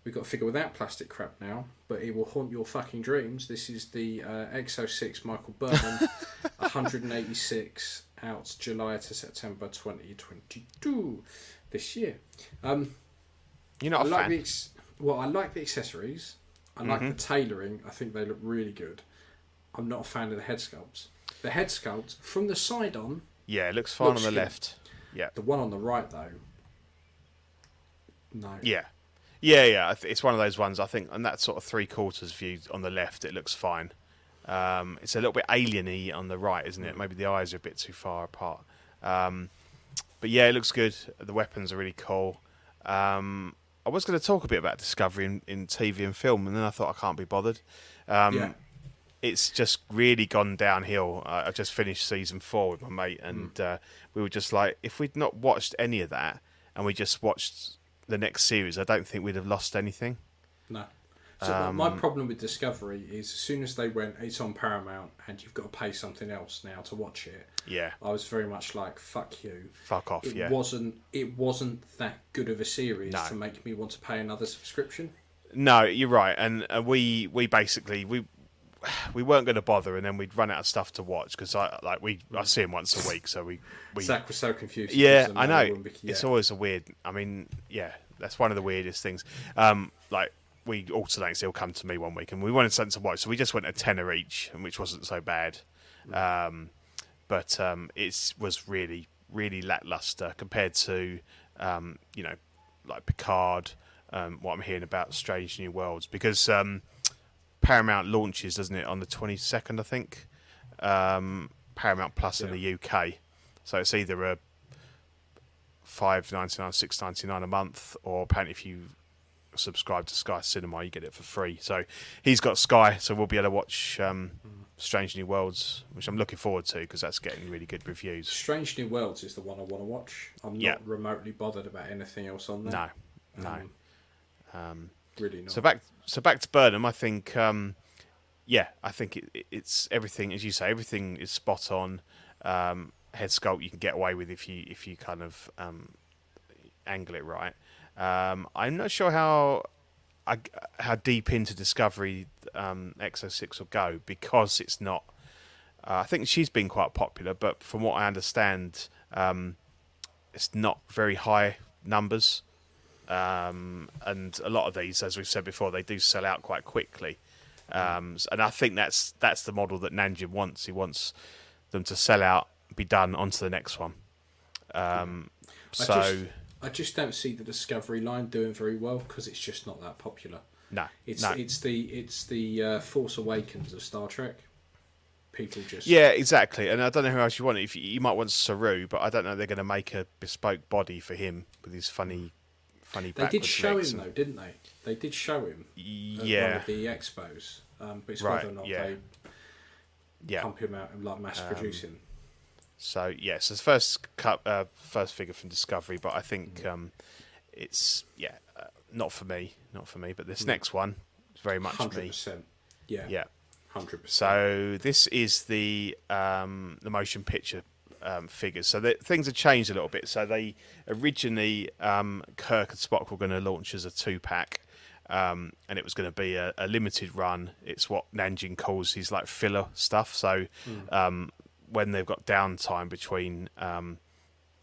We've got to figure without plastic crap now, but it will haunt your fucking dreams. This is the X06 Michael Burnham, 186, out July to September 2022, this year. You're not a fan. I like the accessories. I like the tailoring. I think they look really good. I'm not a fan of the head sculpts. The head sculpt, from the side on... Yeah, it looks fine on the left. Yeah. The one on the right, though, No. Yeah. It's one of those ones, I think, and that sort of three-quarters view on the left, it looks fine. It's a little bit alien-y on the right, isn't it? Maybe the eyes are a bit too far apart. But yeah, it looks good. The weapons are really cool. I was going to talk a bit about Discovery in TV and film, and then I thought I can't be bothered. It's just really gone downhill. I just finished season 4 with my mate, and we were just like, if we'd not watched any of that and we just watched the next series, I don't think we'd have lost anything. No. So my problem with Discovery is, as soon as they went, it's on Paramount and you've got to pay something else now to watch it. Yeah. I was very much like, fuck you. Fuck off, yeah. It wasn't that good of a series to make me want to pay another subscription. No, you're right. And we basically weren't going to bother, and then we'd run out of stuff to watch because I see him once a week, so we Zach was so confused. Yeah, I know. It's always a weird. I mean, yeah, that's one of the weirdest things. We alternate, so he'll come to me one week, and we wanted something to watch, so we just went a tenner each, and which wasn't so bad. But it was really, really lackluster compared to Picard. What I'm hearing about Strange New Worlds, because Paramount launches, doesn't it, on the 22nd, I think, Paramount Plus in the UK. So it's either a $5.99, $6.99 a month, or apparently if you subscribe to Sky Cinema, you get it for free. So he's got Sky, so we'll be able to watch Strange New Worlds, which I'm looking forward to because that's getting really good reviews. Strange New Worlds is the one I want to watch. I'm not remotely bothered about anything else on there. No. Really not. So back to Burnham. I think, I think it's everything, as you say. Everything is spot on. Head sculpt you can get away with if you kind of angle it right. I'm not sure how deep into Discovery X06 will go, because it's not. I think she's been quite popular, but from what I understand, it's not very high numbers. And a lot of these, as we've said before, they do sell out quite quickly, and I think that's the model that Nanjing wants. He wants them to sell out, be done, onto the next one. I just don't see the Discovery line doing very well because it's just not that popular. It's the Force Awakens of Star Trek. People just exactly, and I don't know who else you want. If you might want Saru, but I don't know they're going to make a bespoke body for him with his funny. They did show him though, didn't they? They did show him at one of the expos, but it's whether or not they pump him out and like mass produce him. So so the first figure from Discovery, but I think it's not for me. But this next one is very much 100%. Me. Yeah, 100%. So this is the motion picture. Figures. So things have changed a little bit. So they originally, Kirk and Spock were going to launch as a 2-pack, and it was going to be a limited run. It's what Nanjing calls his like filler stuff. So when they've got downtime between,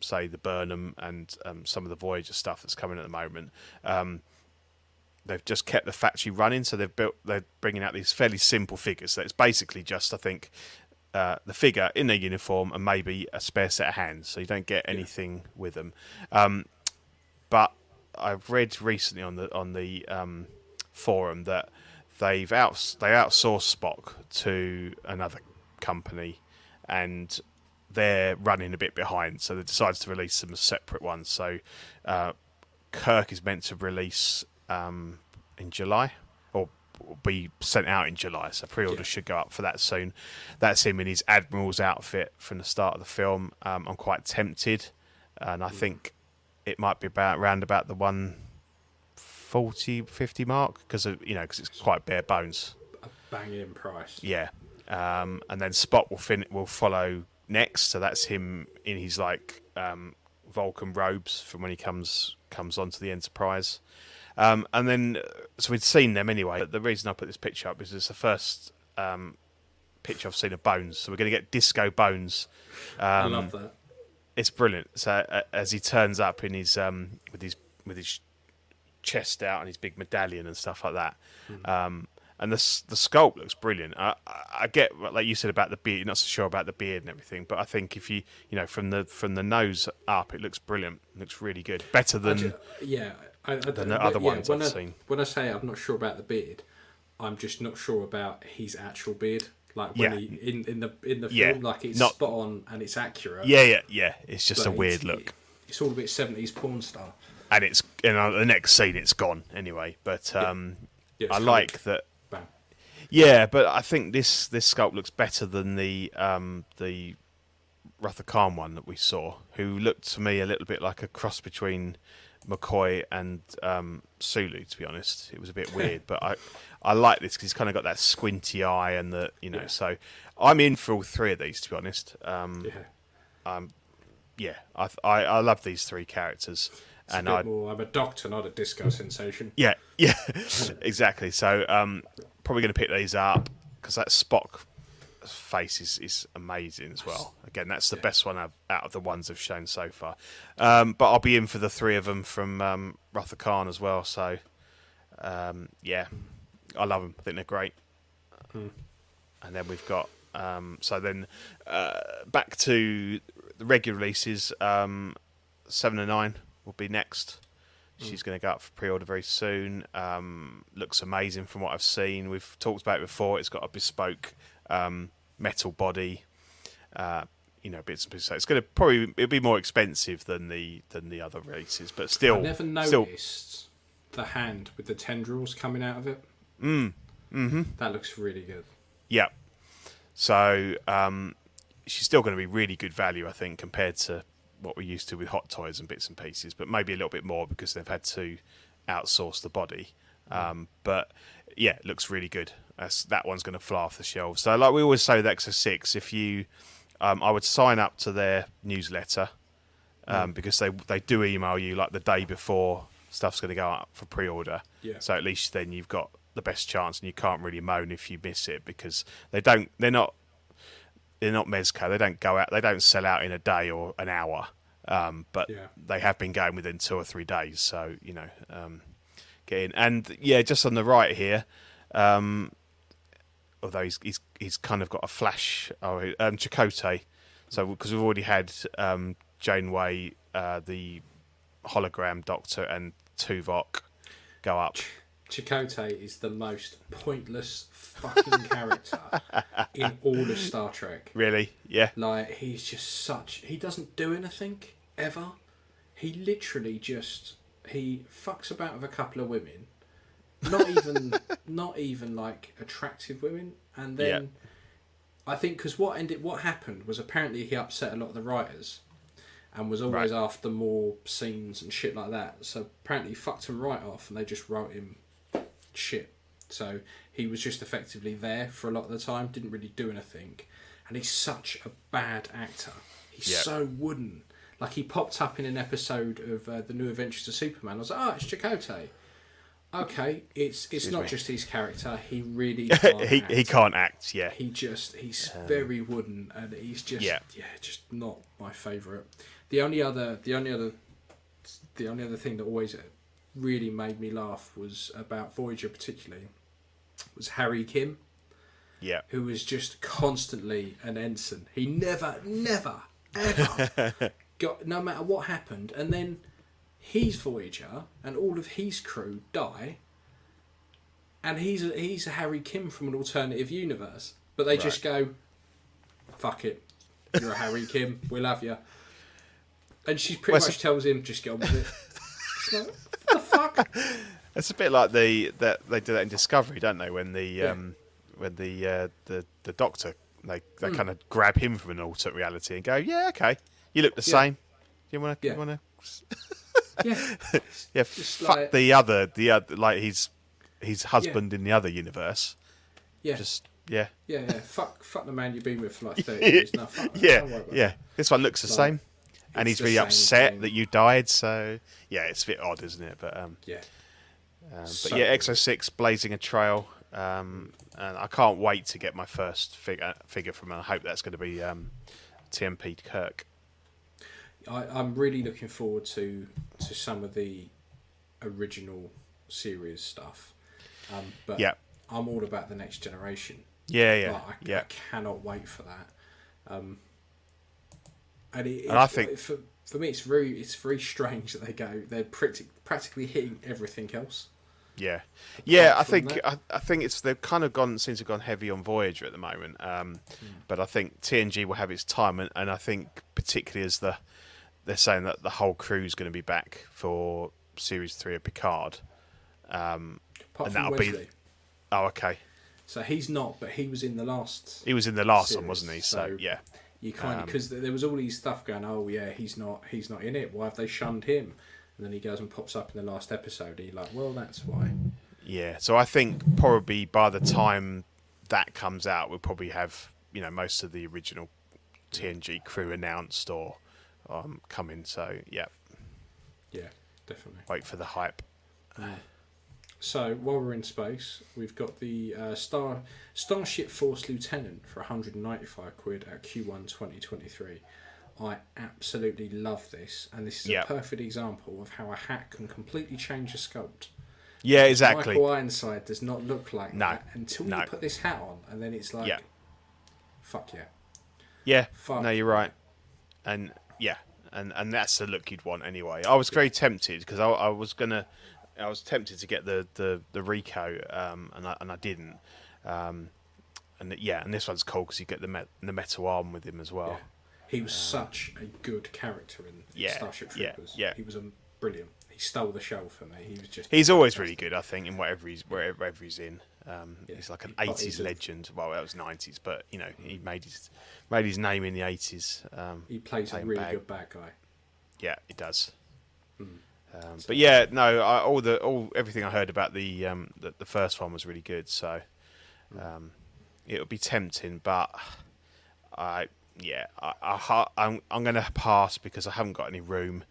say, the Burnham and some of the Voyager stuff that's coming at the moment, they've just kept the factory running. So they're bringing out these fairly simple figures. So it's basically just, I think, the figure in their uniform and maybe a spare set of hands, so you don't get anything with them. But I've read recently on the forum that they outsourced Spock to another company, and they're running a bit behind, so they decided to release them as separate ones. So Kirk is meant to release in July, be sent out in July, so pre-order should go up for that soon. That's him in his Admiral's outfit from the start of the film. I'm quite tempted, and I think it might be about round about the 140-50 mark, because because it's quite bare bones. A banging price. Yeah. And then Spock will follow next, so that's him in his like Vulcan robes from when he comes onto the Enterprise. And then, so we'd seen them anyway. But the reason I put this picture up is it's the first picture I've seen of Bones. So we're going to get Disco Bones. I love that. It's brilliant. So as he turns up in his with his chest out and his big medallion and stuff like that, And the sculpt looks brilliant. I get what, like you said about the beard. You're not so sure about the beard and everything, but I think if you know from the nose up, it looks brilliant. It looks really good, better than the other ones I've seen. When I say I'm not sure about the beard, I'm just not sure about his actual beard. Like when he, in the film, like it's not spot on and it's accurate. Yeah. It's just a weird look. It's all a bit 70s porn style. And it's in the next scene, it's gone anyway. But I like that. Yeah, but I think this sculpt looks better than the Ratha Khan one that we saw, who looked to me a little bit like a cross between McCoy and Sulu, to be honest. It was a bit weird, but I like this because he's kind of got that squinty eye and the, you know, so I'm in for all three of these, to be honest. I love these three characters. And I'm a doctor, not a disco sensation. Yeah, exactly. So probably going to pick these up because that Spock face is amazing as well. Again, that's the best one out of the ones I've shown so far. But I'll be in for the three of them from Ratha Khan as well. So, I love them. I think they're great. And then we've got... back to the regular releases, 7 and 9. Will be next. She's going to go up for pre-order very soon. Looks amazing from what I've seen. We've talked about it before. It's got a bespoke metal body, bits and pieces. So it's going to it'll be more expensive than the other releases, but still. I never noticed the hand with the tendrils coming out of it. That looks really good. Yeah. So she's still going to be really good value, I think, compared to what we're used to with Hot Toys and bits and pieces, but maybe a little bit more because they've had to outsource the body. But yeah, it looks really good. That one's going to fly off the shelves. So like we always say with Exo 6, if you, I would sign up to their newsletter because they do email you like the day before stuff's going to go up for pre-order. Yeah. So at least then you've got the best chance and you can't really moan if you miss it because they're not Mezco. They don't go out. They don't sell out in a day or an hour. But they have been going within 2 or 3 days. So get in. And just on the right here. Although he's kind of got a flash. Chakotay. So because we've already had Janeway, the hologram Doctor, and Tuvok go up. Chakotay is the most pointless fucking character in all of Star Trek. Really? Yeah. Like, he's just he doesn't do anything, ever. He literally he fucks about with a couple of women. Not even like attractive women. And then I think because what happened was apparently he upset a lot of the writers and was always after more scenes and shit like that. So apparently he fucked him right off and they just wrote him shit, so he was just effectively there for a lot of the time, didn't really do anything, and he's such a bad actor. He's so wooden. Like, he popped up in an episode of The New Adventures of Superman. I was like, it's Chakotay. Okay, it's not just his character. He really can't act. He can't act. Yeah, he's very wooden, and he's just not my favourite. The only other thing that always really made me laugh was about Voyager particularly was Harry Kim, who was just constantly an ensign. He never ever got, no matter what happened, and then he's Voyager and all of his crew die, and he's a Harry Kim from an alternative universe, but they just go, fuck it, you're a Harry Kim, we love you, and she pretty much tells him, just get on with it. It's like, the fuck? It's a bit like that they do that in Discovery, don't they? When the the Doctor, they kind of grab him from an alternate reality and go, yeah, okay, you look the same. Do you want to? Fuck like... the other, like his husband in the other universe. Yeah. Just yeah. Fuck the man you've been with for like 30 years now. Fuck that. Don't worry about it. This one looks the same. And he's really upset that you died, so it's a bit odd, isn't it? But Exo 6 blazing a trail, and I can't wait to get my first figure from him. I hope that's going to be TMP Kirk. I'm really looking forward to some of the original series stuff, but I'm all about the Next Generation. I cannot wait for that. And I think for me, it's very strange that they're practically hitting everything else. I think they've kind of seem to have gone heavy on Voyager at the moment. But I think TNG will have its time, and I think particularly as they're saying that the whole crew's going to be back for series 3 of Picard. And that'll Wesley. Be. Oh, okay. So he's not, but he was in the last. He was in the last series, one, wasn't he? So yeah. You kind of, because there was all these stuff going, oh yeah, he's not in it. Why have they shunned him? And then he goes and pops up in the last episode. And you're like, well, that's why. Yeah. So I think probably by the time that comes out, we'll probably have most of the original TNG crew announced or coming. So yeah. Yeah, definitely. Wait for the hype. So while we're in space, we've got the Starship Force Lieutenant for £195 at Q1 2023. I absolutely love this, and this is a perfect example of how a hat can completely change a sculpt. Yeah, exactly. Michael Ironside does not look like that until you put this hat on, and then it's like, fuck yeah. Yeah, fuck. No, you're right. And yeah, and that's the look you'd want anyway. I was very tempted because I was tempted to get the Rico, and I didn't. And this one's cool because you get the metal arm with him as well. Yeah. He was such a good character in Starship Troopers. Yeah, yeah. He was brilliant. He stole the show for me. He was just—he's always really good, I think, in wherever he's in. He's like an '80s legend. Well, that was '90s, but he made his name in the '80s. He plays a really good bad guy. Yeah, he does. Mm. But yeah, no, everything I heard about the first one was really good. So it would be tempting, but I'm going to pass because I haven't got any room,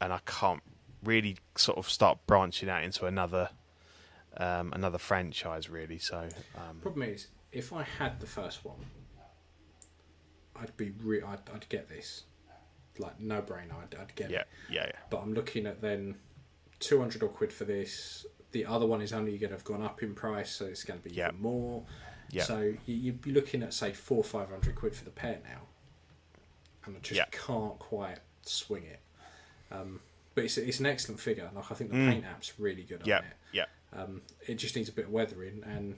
and I can't really sort of start branching out into another franchise really. So problem is, if I had the first one, I'd get this. Like no brainer, I'd get it. Yeah, yeah. But I'm looking at then £200 for this. The other one is only going to have gone up in price, so it's going to be even more. Yeah. So you'd be looking at say £400-500 for the pair now, and I just can't quite swing it. But it's an excellent figure. Like I think the paint app's really good on it. Yeah. It just needs a bit of weathering, and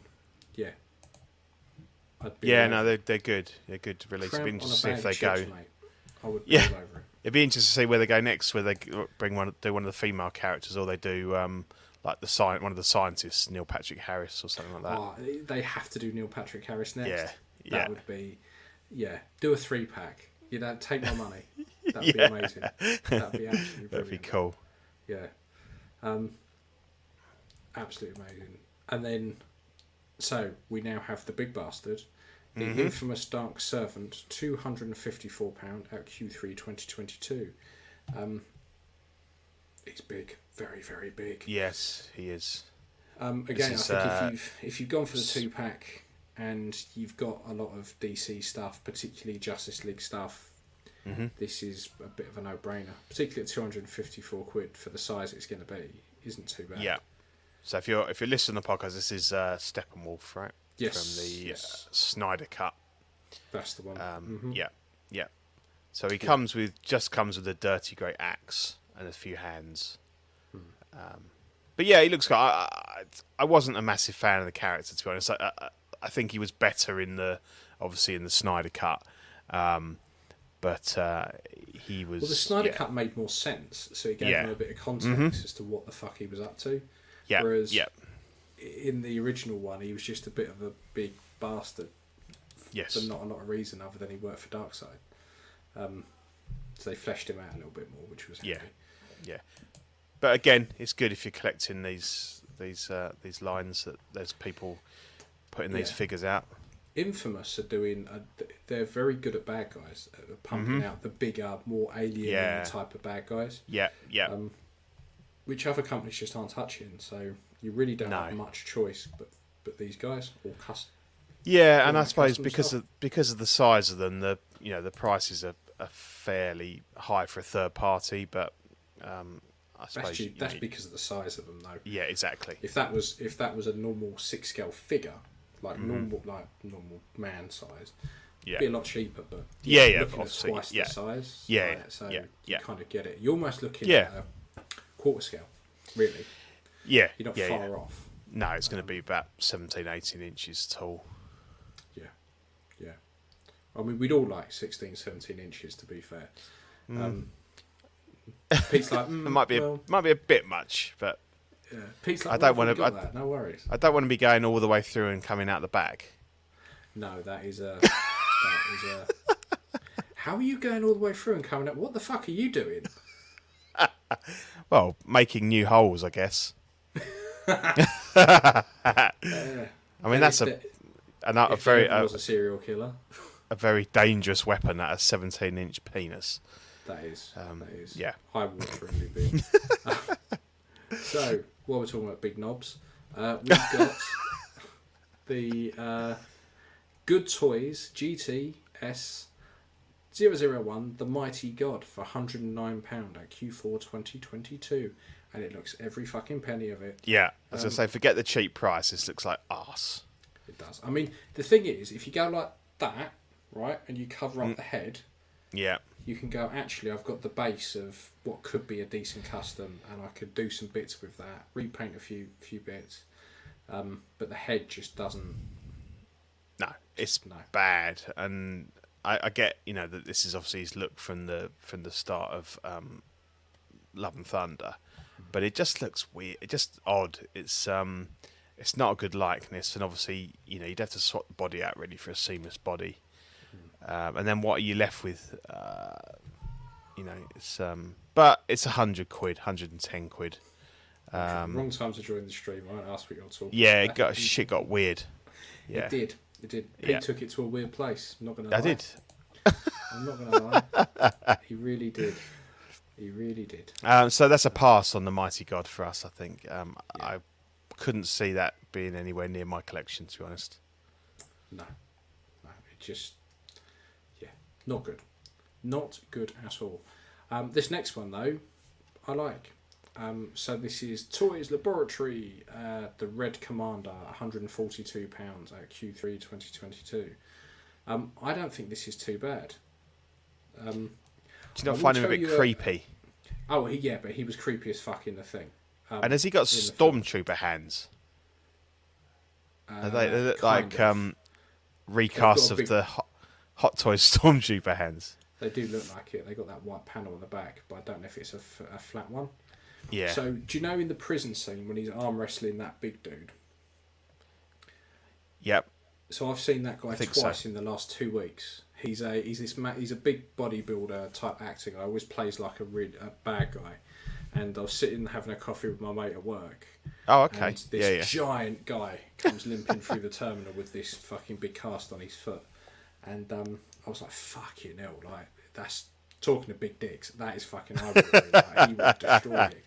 they're good. They're good to release. It'd be interesting if they chips, go. Mate. I would be all over it. It'd be interesting to see where they go next, whether they do one of the female characters, or they do like one of the scientists, Neil Patrick Harris, or something like that. Oh, they have to do Neil Patrick Harris next. Yeah, that would be do a 3-pack. You know, take my money. That'd be amazing. That'd be absolutely brilliant. That'd be cool. Yeah, absolutely amazing. And then, so we now have the big bastard. The Infamous Dark Servant, £254 at Q3 2022. He's big, very, very big. Yes, he is. Again, I think if you've gone for the 2-pack and you've got a lot of DC stuff, particularly Justice League stuff, this is a bit of a no-brainer. Particularly at £254 for the size it's going to be, isn't too bad. Yeah. So if you're listening to the podcast, this is Steppenwolf, right? Yes, from the Snyder Cut. That's the one. Yeah. So he comes with a dirty grey axe and a few hands. But yeah, he looks good. I wasn't a massive fan of the character, to be honest. I think he was better in the Snyder Cut. But he was. Well, the Snyder Cut made more sense, so it gave him a bit of context as to what the fuck he was up to. Yeah. Whereas. Yeah. In the original one, he was just a bit of a big bastard. Yes. For not a lot of reason other than he worked for Darkseid. So they fleshed him out a little bit more, which was handy. Yeah. But again, it's good if you're collecting these lines that there's people putting these figures out. Infamous are doing. They're very good at bad guys, at pumping out the bigger, more alien type of bad guys. Yeah, yeah. Which other companies just aren't touching, so. You really don't have much choice, but these guys all custom. Yeah, and I suppose because of the size of them, the prices are fairly high for a third party. But I suppose that's because of the size of them, though. Yeah, exactly. If that was a normal 6-scale figure, like normal man size, it'd be a lot cheaper. But obviously, twice the size. Yeah, right? So you kind of get it. You're almost looking at a quarter scale, really. Yeah, you're not far off. No, it's going to be about 17, 18 inches tall. Yeah. I mean, we'd all like 16, 17 inches, to be fair. Pete's like, it might be a bit much, but yeah. Pete's like, no worries. I don't want to be going all the way through and coming out the back. No, that is a. How are you going all the way through and coming out? What the fuck are you doing? Well, making new holes, I guess. I mean, that's a serial killer. A very dangerous weapon at a 17-inch penis. That is. Yeah. High wateringly big. So, while we're talking about big knobs, we've got the Good Toys GTS 001, The Mighty God, for £109 at Q4 2022. And it looks every fucking penny of it. Yeah. As I say, forget the cheap price. This looks like arse. It does. I mean, the thing is, if you go like that, right, and you cover up the head... Yeah. You can go, actually, I've got the base of what could be a decent custom, and I could do some bits with that, repaint a few bits, but the head just doesn't. No, it's bad, and I get that this is obviously his look from the start of Love and Thunder, but it just looks weird, it just odd. It's not a good likeness, and obviously you'd have to swap the body out really for a seamless body. And then what are you left with? It's but it's 100 quid, 110 quid. Wrong time to join the stream. I won't ask what you're talking. Yeah, about. Shit got weird. Yeah. It did. Pete took it to a weird place. I'm not gonna lie. I'm not gonna lie. He really did. So that's a pass on the Mighty God for us, I think. I couldn't see that being anywhere near my collection, to be honest. No, it just. Not good. Not good at all. This next one, though, I like. So this is Toys Laboratory, the Red Commander, £142 at Q3 2022. I don't think this is too bad. Do you not find him a bit creepy? But he was creepy as fuck in the thing. And has he got Stormtrooper hands? Are they like recasts of the... Hot Toys Stormtrooper hands. They do look like it. They got that white panel on the back, but I don't know if it's a flat one. Yeah. So, do you know in the prison scene when he's arm wrestling that big dude? Yep. So I've seen that guy twice in the last 2 weeks. He's a big bodybuilder type actor guy. Always plays like a bad guy. And I was sitting having a coffee with my mate at work. Oh, okay. And this giant guy comes limping through the terminal with this fucking big cast on his foot. And I was like, fucking hell, like, that's talking to big dicks. That is fucking horrible. Like, he would destroy it.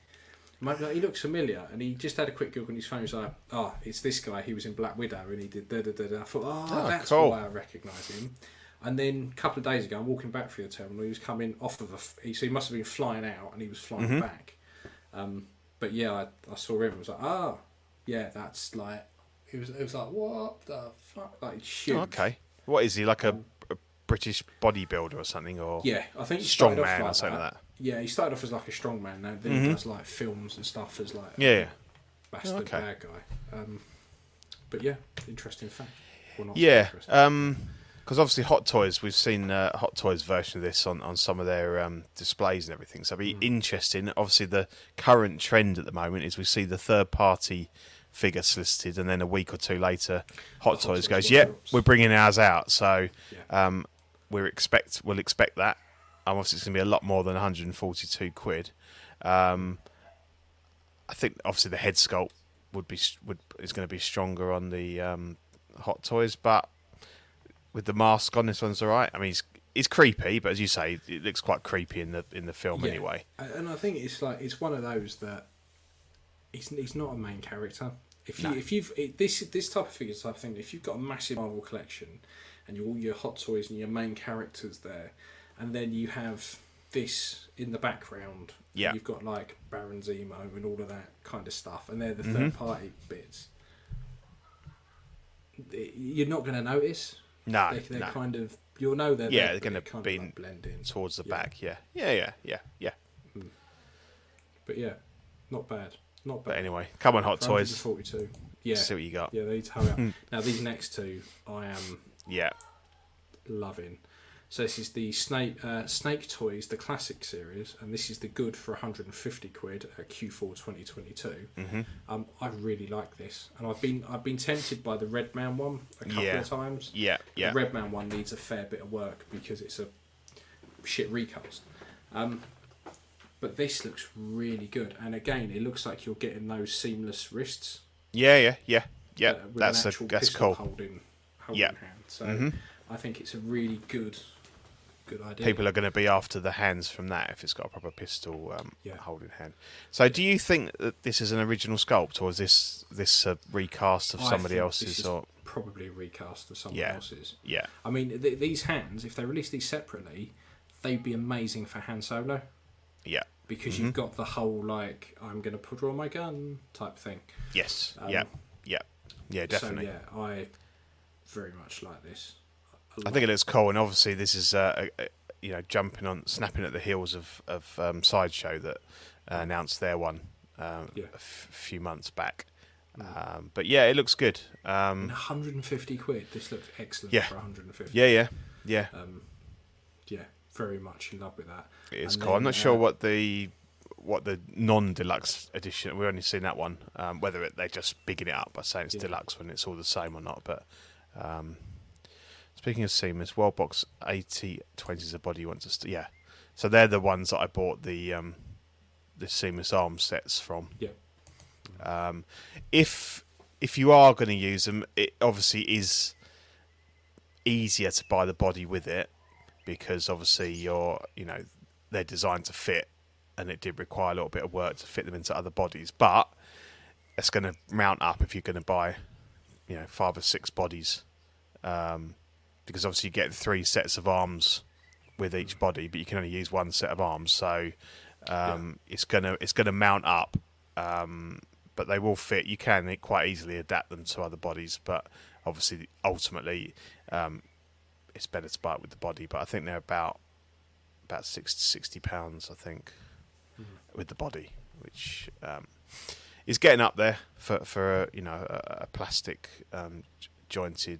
Like, he looks familiar, and he just had a quick Google on his phone. He was like, it's this guy. He was in Black Widow, and he did da-da-da-da. I thought, that's why I recognise him. And then a couple of days ago, I'm walking back through the terminal. He was coming off of so he must have been flying out, and he was flying back. But, yeah, I saw him. I was like, that's like... It was like, what the fuck? Like, shit. Oh, okay. What is he, like a British bodybuilder or something? Or I think strongman like or something like that. Yeah, he started off as like a strongman, now then he does like films and stuff as like bastard bad guy. But interesting fact. Well, not interesting. Because obviously Hot Toys, we've seen Hot Toys version of this on some of their displays and everything. So it'd be interesting. Obviously, the current trend at the moment is we see the third party figure solicited, and then a week or two later Hot Toys goes, we're bringing ours out, so we'll expect that. Obviously it's going to be a lot more than 142 quid. I think obviously the head sculpt is going to be stronger on the Hot Toys, but with the mask on, this one's alright. I mean, it's creepy, but as you say, it looks quite creepy in the film anyway. And I think it's like, it's one of those that he's not a main character. If you've this type of figure type thing, if you've got a massive Marvel collection and all your Hot Toys and your main characters there, and then you have this in the background. Yeah. You've got like Baron Zemo and all of that kind of stuff, and they're the third party bits. You're not going to notice. No, they're kind of, you'll know they're there, they're going to be blending towards the back. Yeah. But yeah, not bad. Not bad. But anyway, come on, Hot Toys. 42. Yeah. See what you got. Yeah, these hurry up. Now these next two, I am loving. So this is the Snake Toys, the classic series, and this is the good for £150 at Q4 2022. Mm-hmm. I really like this, and I've been tempted by the Red Man one a couple of times. Yeah. The Red Man one needs a fair bit of work because it's a shit recast. But this looks really good, and again, it looks like you're getting those seamless wrists. Yeah. With that's cool. Holding hand. So I think it's a really good idea. People are going to be after the hands from that if it's got a proper pistol holding hand. So do you think that this is an original sculpt, or is this a recast of somebody else's? This is probably a recast of someone else's. Yeah. I mean, these hands, if they released these separately, they'd be amazing for Han Solo. Yeah. Because you've got the whole, like, I'm going to draw my gun type thing. Yes. Yeah, definitely. So, yeah, I very much like this. I think it looks cool, and obviously this is jumping on, snapping at the heels of Sideshow that announced their one a few months back. But yeah, it looks good. £150. This looked excellent for £150. Yeah. Very much in love with that. It's cool. I'm not sure what the non-deluxe edition. We've only seen that one. Whether they're just bigging it up by saying it's deluxe when it's all the same or not, but. Speaking of seamless, Worldbox 8020 is a body you want to... So they're the ones that I bought the seamless arm sets from. Yeah. If you are going to use them, it obviously is easier to buy the body with it because obviously they're designed to fit, and it did require a little bit of work to fit them into other bodies. But it's going to mount up if you're going to buy 5 or 6 bodies. Because obviously you get 3 sets of arms with each body, but you can only use one set of arms, so it's gonna mount up. But they will fit. You can quite easily adapt them to other bodies, but obviously ultimately it's better to buy it with the body. But I think they're about £60, I think, with the body, which is getting up there for a plastic jointed.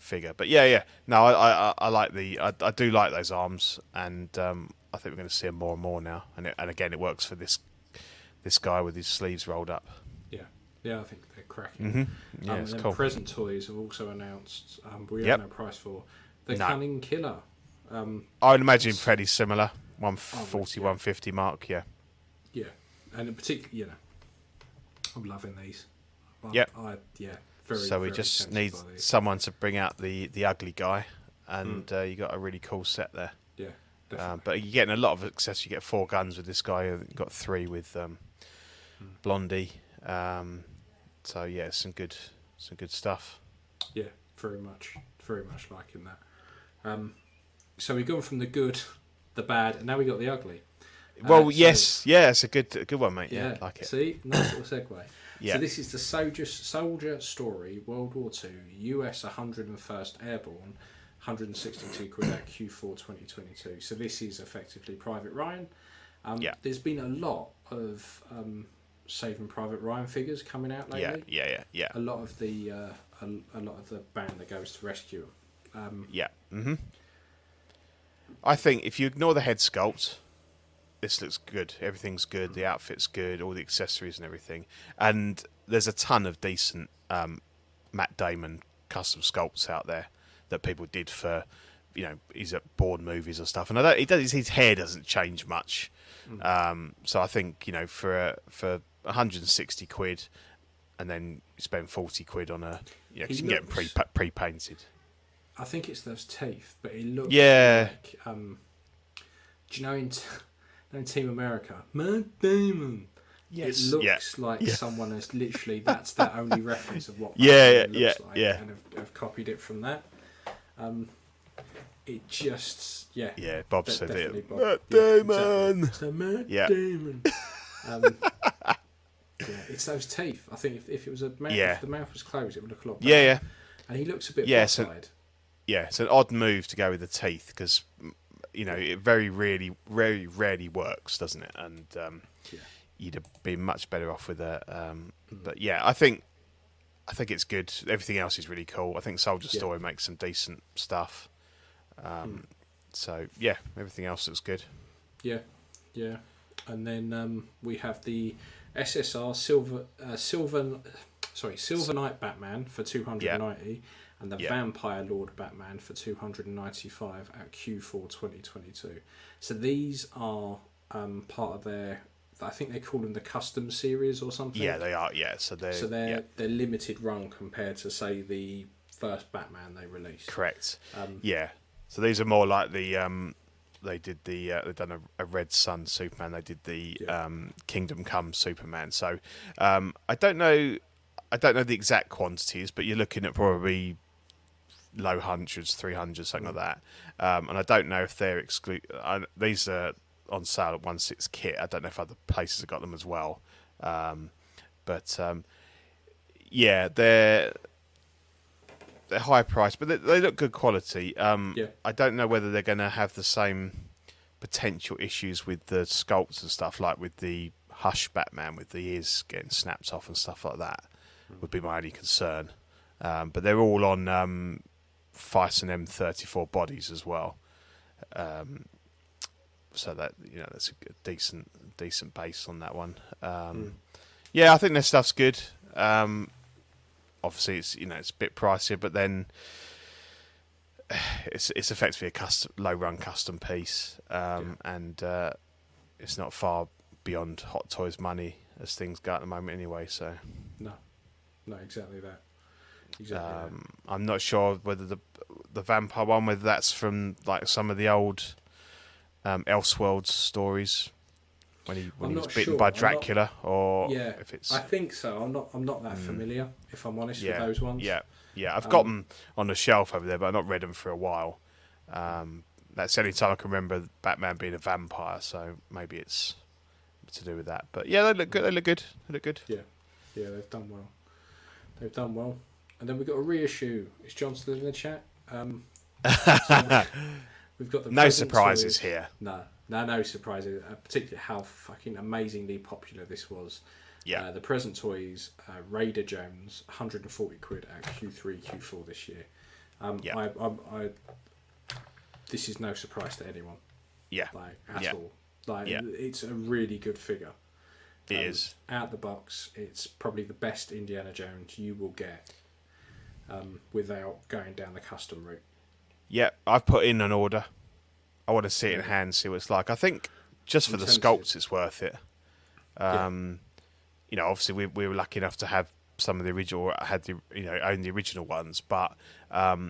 Figure, but no, I like I do like those arms, and I think we're going to see them more and more now. And again, it works for this guy with his sleeves rolled up. Yeah, I think they're cracking. It's cool. Present Toys have also announced we have no price for the Cunning Killer. I would imagine fairly similar, 140, 150 mark. Yeah, and particularly, I'm loving these. So we just need someone to bring out the ugly guy, and you got a really cool set there. Yeah, definitely. But you're getting a lot of access. You get 4 guns with this guy. You've got 3 with Blondie. So yeah, some good stuff. Yeah, very much liking that. So we've gone from the good, the bad, and now we got the ugly. It's a good one, mate. Yeah, like it. See, nice little segue. Yeah. So this is the Soldier Story, World War II, US 101st Airborne, £162 at Q4 2022. So this is effectively Private Ryan. There's been a lot of Saving Private Ryan figures coming out lately. Yeah. A lot of the band that goes to rescue them. I think if you ignore the head sculpt. This looks good. Everything's good. The outfit's good. All the accessories and everything. And there's a ton of decent Matt Damon custom sculpts out there that people did for, he's at Bourne movies or stuff. And his hair doesn't change much. So I think for £160, and then spend £40 on a you can get pre-painted. I think it's those teeth, but it looks like and Team America, Matt Damon. Yes, it looks like someone has literally that's their only reference of what Matt Damon looks like, and have copied it from that. it just, yeah. Yeah, Bob said it. Bob. Matt Damon! Exactly. It's Matt Damon. Yeah, it's those teeth. I think if it was a mouth, if the mouth was closed, it would look a lot better. Yeah, yeah. And he looks a bit blue-eyed. Yeah, it's an odd move to go with the teeth because, you know, it very rarely works, doesn't it? And you'd have been much better off with it. But yeah, I think it's good. Everything else is really cool. I think Soldier Story makes some decent stuff. So yeah, everything else looks good. Yeah, yeah. And then we have the SSR Silver Knight Batman for 290, and the Vampire Lord Batman for 295 at Q4 2022. So these are part of their, I think they call them the custom series or something. Yeah, they are. Yeah, so they're limited run compared to say the first Batman they released. Correct. Yeah. So these are more like the. They did the they've done a Red Sun Superman. They did the Kingdom Come Superman. So I don't know the exact quantities, but you're looking at probably low hundreds, 300, something like that. And I don't know if they're these are on sale at 1/6 kit. I don't know if other places have got them as well. They're high priced, but they look good quality. I don't know whether they're going to have the same potential issues with the sculpts and stuff, like with the Hush Batman, with the ears getting snapped off and stuff like that. Would be my only concern. But they're all on Fison M34 bodies as well. So that, you know, that's a decent base on that one. I think their stuff's good. Obviously, it's, you know, it's a bit pricier, but then it's effectively a custom, low run custom piece, and it's not far beyond Hot Toys money as things go at the moment, anyway. So no, exactly that. I'm not sure whether the vampire one, whether that's from like some of the old Elseworlds stories. When he was bitten by Dracula, if it's... I think so. I'm not that familiar, if I'm honest, with those ones. Yeah, yeah. I've got them on the shelf over there, but I've not read them for a while. That's the only time I can remember Batman being a vampire, so maybe it's to do with that. But yeah, they look good. Yeah, yeah, they've done well. And then we've got a reissue. Is John still in the chat? So we've got the no surprises here. No surprises, particularly how fucking amazingly popular this was. Yeah. The Present Toys, Raider Jones, 140 £140 at Q3, Q4 this year. This is no surprise to anyone. Yeah. Like, at all. Like, it's a really good figure. It is. Out the box, it's probably the best Indiana Jones you will get without going down the custom route. Yeah, I've put in an order. I want to see it in hand, see what it's like. I think just for the sculpts, it's worth it. You know, obviously we were lucky enough to have some of the original, own the original ones, but I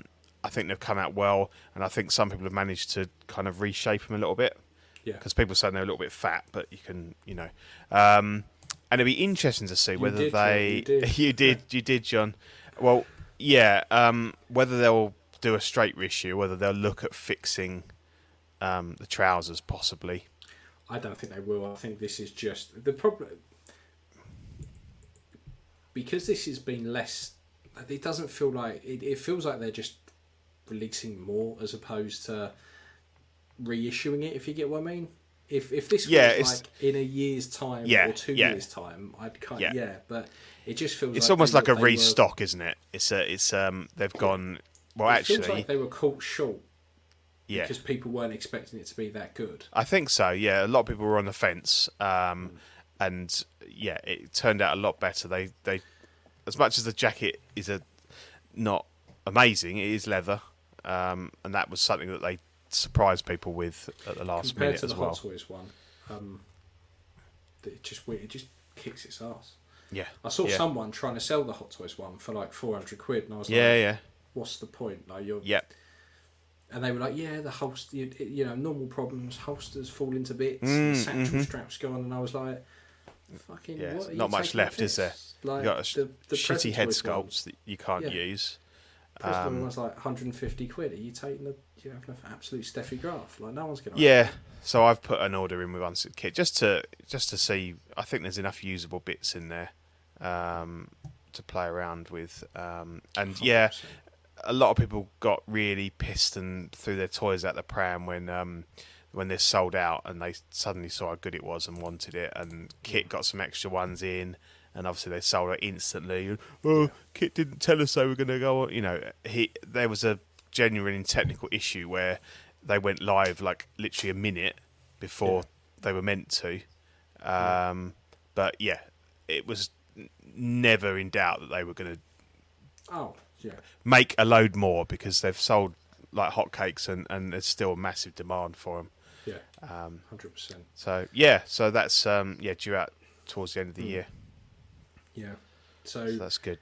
think they've come out well, and I think some people have managed to kind of reshape them a little bit. Yeah, because people say they're a little bit fat, but you can, you know, and it'd be interesting to see you did, John. Well, yeah, whether they'll do a straight reissue, whether they'll look at fixing. The trousers, possibly. I don't think they will. I think this is just the problem because this has been less. It doesn't feel like it feels like they're just releasing more as opposed to reissuing it. If you get what I mean. If this was like in a year's time or 2 years time, I'd kind of but it just feels. It's like almost like a restock, isn't it? It's they've gone. Well, actually, feels like they were caught short. Yeah. Because people weren't expecting it to be that good. I think so, yeah. A lot of people were on the fence. And, yeah, it turned out a lot better. They, as much as the jacket is not amazing, it is leather. And that was something that they surprised people with at the last minute as well. Compared to the Hot Toys one, it just kicks its ass. Yeah. I saw someone trying to sell the Hot Toys one for like £400, and I was what's the point? Like, you're... Yeah. And they were like, the holster, you know, normal problems, holsters fall into bits, the satchel strap's gone, and I was like, fucking what are not you much left, is there? Like, you got the shitty head sculpts that you can't use. Prism was like 150 quid. Are you taking the? Do you have an absolute Steffi Graf? Like no one's gonna. Yeah. So I've put an order in with Unsick Kit just to see. I think there's enough usable bits in there to play around with. And yeah, a lot of people got really pissed and threw their toys out the pram when this sold out, and they suddenly saw how good it was and wanted it. And Kit got some extra ones in. And obviously they sold it instantly. Oh, Kit didn't tell us they were going to go on. You know, there was a genuine technical issue where they went live like literally a minute before they were meant to. But yeah, it was never in doubt that they were going to make a load more because they've sold like hotcakes and there's still a massive demand for them. Yeah, 100%. So that's due out towards the end of the year. Yeah, so that's good.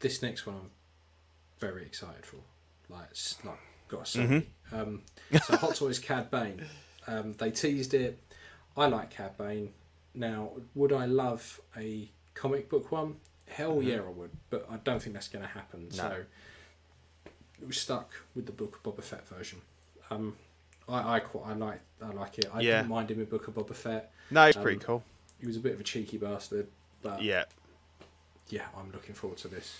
This next one I'm very excited for. Like, it's not got to say. Mm-hmm. So Hot Toys Cad Bane. They teased it. I like Cad Bane. Now, would I love a comic book one? Hell yeah, I would. But I don't think that's going to happen. No. So we're stuck with the Book of Boba Fett version. I like it. I didn't mind him in Book of Boba Fett. No, it's pretty cool. He was a bit of a cheeky bastard, but yeah, I'm looking forward to this.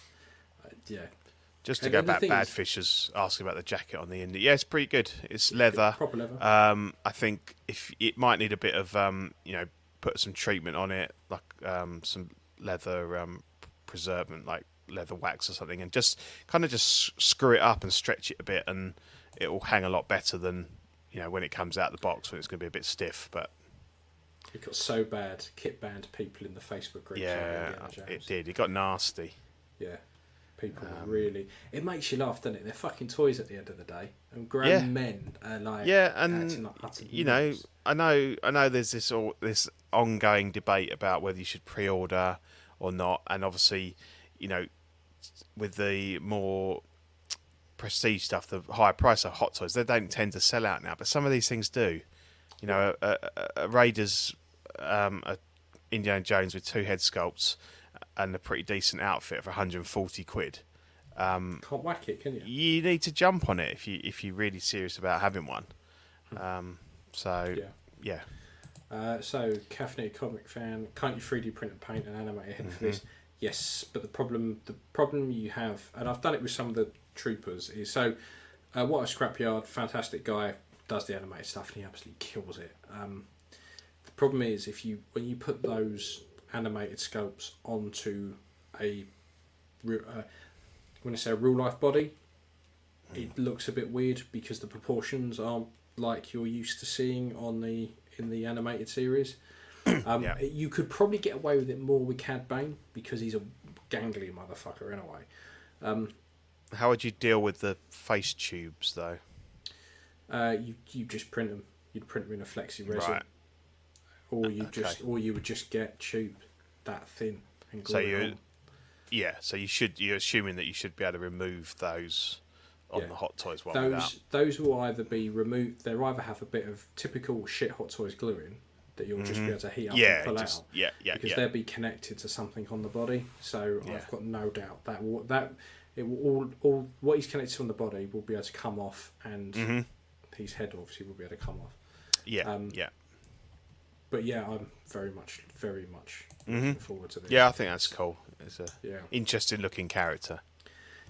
Just to go back, Bad Fisher's asking about the jacket on the end. Yeah, it's pretty good. It's leather. Proper leather. I think if it might need a bit of, put some treatment on it, like some leather preservant, like leather wax or something, and just kind of just screw it up and stretch it a bit, and it will hang a lot better than, when it comes out of the box when it's going to be a bit stiff, but... It got so bad, Kit banned people in the Facebook group. Yeah, it did. It got nasty. Yeah, people really... It makes you laugh, doesn't it? They're fucking toys at the end of the day. And grown men are like... Yeah, and, I know there's this ongoing debate about whether you should pre-order or not. And obviously, with the more prestige stuff, the higher price of Hot Toys, they don't tend to sell out now. But some of these things do. A Raiders, Indiana Jones with two head sculpts and a pretty decent outfit for 140 quid. Can't whack it, can you? You need to jump on it if you're really serious about having one. So, Caffeinated Comic Fan, can't you 3D print and paint and animate ahead for this? Yes, but the problem you have, and I've done it with some of the troopers, is what a scrapyard, fantastic guy. Does the animated stuff and he absolutely kills it. The problem is when you put those animated sculpts onto a real life body, it looks a bit weird because the proportions aren't like you're used to seeing in the animated series. You could probably get away with it more with Cad Bane because he's a gangly motherfucker in a way. How would you deal with the face tubes though? You just print them. You'd print them in a flexi resin, right. or you would just get tube that thin and glue it on. Yeah. So you're assuming that you should be able to remove those on the Hot Toys one. Those will either be removed. They'll either have a bit of typical shit Hot Toys gluing that you'll just be able to heat up and pull out. Because they'll be connected to something on the body. So I've got no doubt that it will all what he's connected to on the body will be able to come off and. His head obviously will be able to come off. Yeah, But yeah, I'm very much looking forward to this. Yeah, I think that's cool. It's an interesting looking character.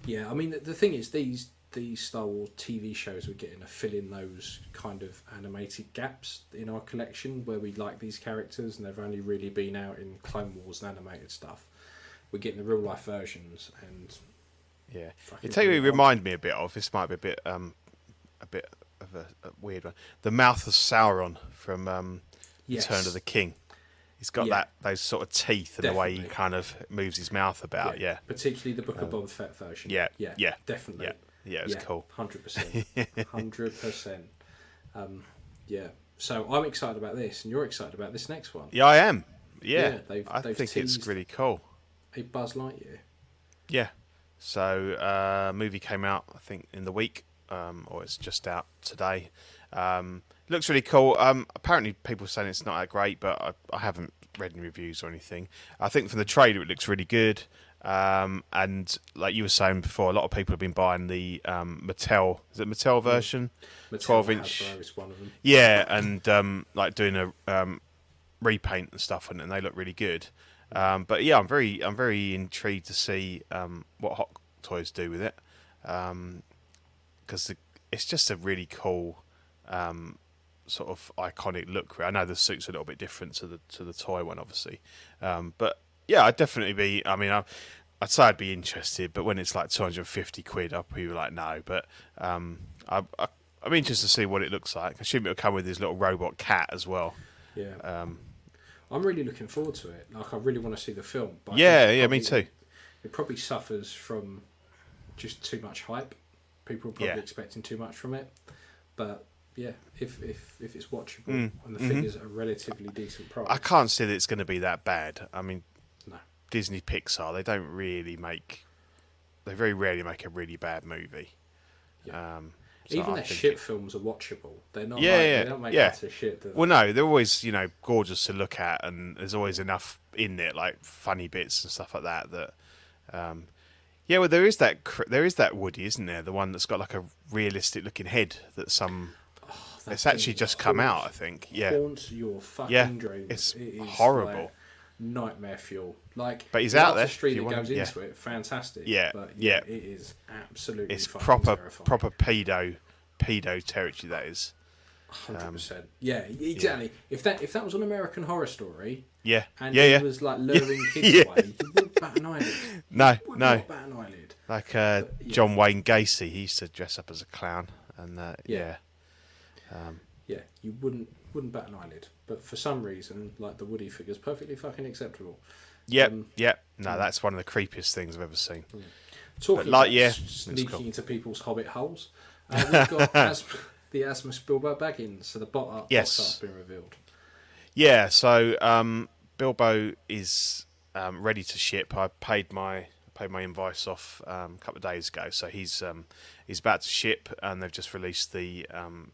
Yeah, I mean, the thing is, these Star Wars TV shows we're getting are filling those kind of animated gaps in our collection where we like these characters and they've only really been out in Clone Wars and animated stuff. We're getting the real life versions and... Yeah. It totally reminded me a bit of, this might be a bit of a weird one, the Mouth of Sauron from Return of the King. He's got those sort of teeth and definitely. The way he kind of moves his mouth about. Yeah, particularly the Book of Boba Fett version. Yeah, definitely. Yeah, it was cool. 100%, 100%. Yeah. So I'm excited about this, and you're excited about this next one. Yeah, I am. Yeah, I think it's really cool. A Buzz Lightyear. Yeah. So movie came out, I think, in the week. Or it's just out today. Looks really cool. Apparently people are saying it's not that great, but I haven't read any reviews or anything. I think from the trailer it looks really good. And like you were saying before, a lot of people have been buying the Mattel, is it Mattel version? Mattel 12-inch. Is one of them. Yeah, and like doing a repaint and stuff, and they look really good. But yeah, I'm very intrigued to see what Hot Toys do with it, because it's just a really cool sort of iconic look. I know the suit's a little bit different to the toy one, obviously, but yeah, I'd definitely be. I mean, I'd say I'd be interested, but when it's like £250, I'd be like, no. But I'm interested to see what it looks like. I assume it'll come with this little robot cat as well. Yeah. I'm really looking forward to it. Like, I really want to see the film. But yeah, me too. It probably suffers from just too much hype. People are probably expecting too much from it. But yeah, if it's watchable and the figures are relatively decent price, I can't see that it's going to be that bad. I mean, no. Disney Pixar, they very rarely make a really bad movie. Yeah. So even their shit films are watchable. They're not. They don't make lots of shit. Do they? Well, no, they're always gorgeous to look at, and there's always enough in it, like funny bits and stuff like that. Well, there is that Woody, isn't there? The one that's got like a realistic looking head that some. That it's actually just come out, I think. Yeah. Haunts your fucking dreams. It is horrible. Like nightmare fuel. Like, but he's out there. The stream that goes into it, fantastic. Yeah. But it is absolutely. It's proper pedo territory. That is. 100%. Yeah, exactly. Yeah. If that was an American Horror Story. Yeah. And he was like luring kids away, you wouldn't bat an eyelid. You wouldn't bat an eyelid. Like John Wayne Gacy, he used to dress up as a clown, and you wouldn't bat an eyelid, but for some reason, like the Woody figure's perfectly fucking acceptable. That's one of the creepiest things I've ever seen. Yeah. Talking about sneaking into people's hobbit holes, we've got the Asmus Bilbo Baggins, so the box art's been revealed. Yeah, so Bilbo is ready to ship. I paid my invoice off a couple of days ago, so he's about to ship, and they've just released the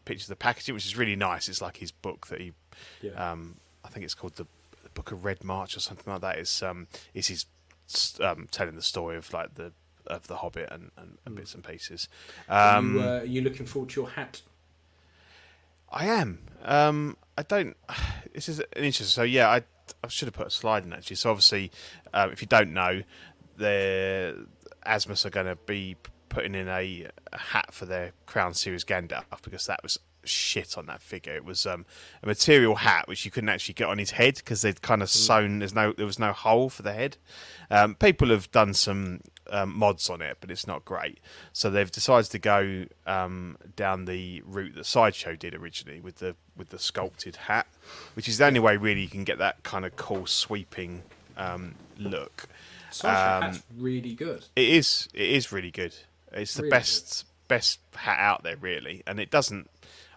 picture of the packaging, which is really nice. It's like his book that he, I think it's called the Book of Red March or something like that. Is his telling the story of like the Hobbit and bits and pieces. Are you looking forward to your hat? I am. I don't. This is interesting. So yeah, I should have put a slide in actually. So obviously, if you don't know. The Asmus are going to be putting in a hat for their Crown Series Gandalf, because that was shit on that figure. It was a material hat which you couldn't actually get on his head because they'd kind of sewn. There was no hole for the head. People have done some mods on it, but it's not great. So they've decided to go down the route that Sideshow did originally with the sculpted hat, which is the only way really you can get that kind of cool sweeping look. That's really good. It is really good. It's the best hat out there, really, and it doesn't.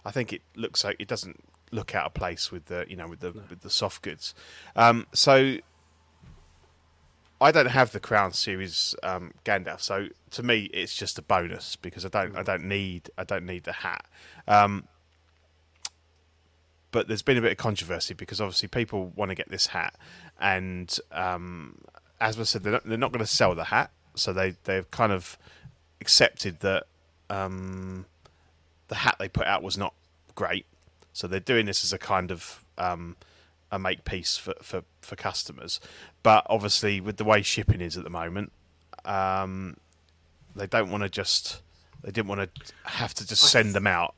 I think it looks like it doesn't look out of place with the soft goods. So I don't have the Crown Series Gandalf, so to me it's just a bonus because I don't need the hat. But there's been a bit of controversy because obviously people want to get this hat, and Asmus said they're not going to sell the hat, so they've kind of accepted that the hat they put out was not great. So they're doing this as a kind of a make piece for customers. But obviously, with the way shipping is at the moment, they didn't want to have to just send them out.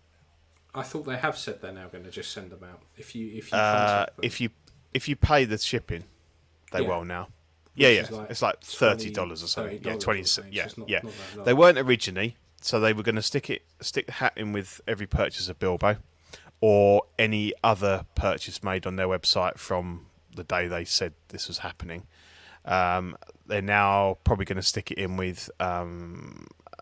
I thought they have said they're now going to just send them out. If you contact them. if you pay the shipping, they will now. It's like $30 or something. $30 $20. Not they weren't originally, so they were going to stick the hat in with every purchase of Bilbo, or any other purchase made on their website from the day they said this was happening. They're now probably going to stick it in with.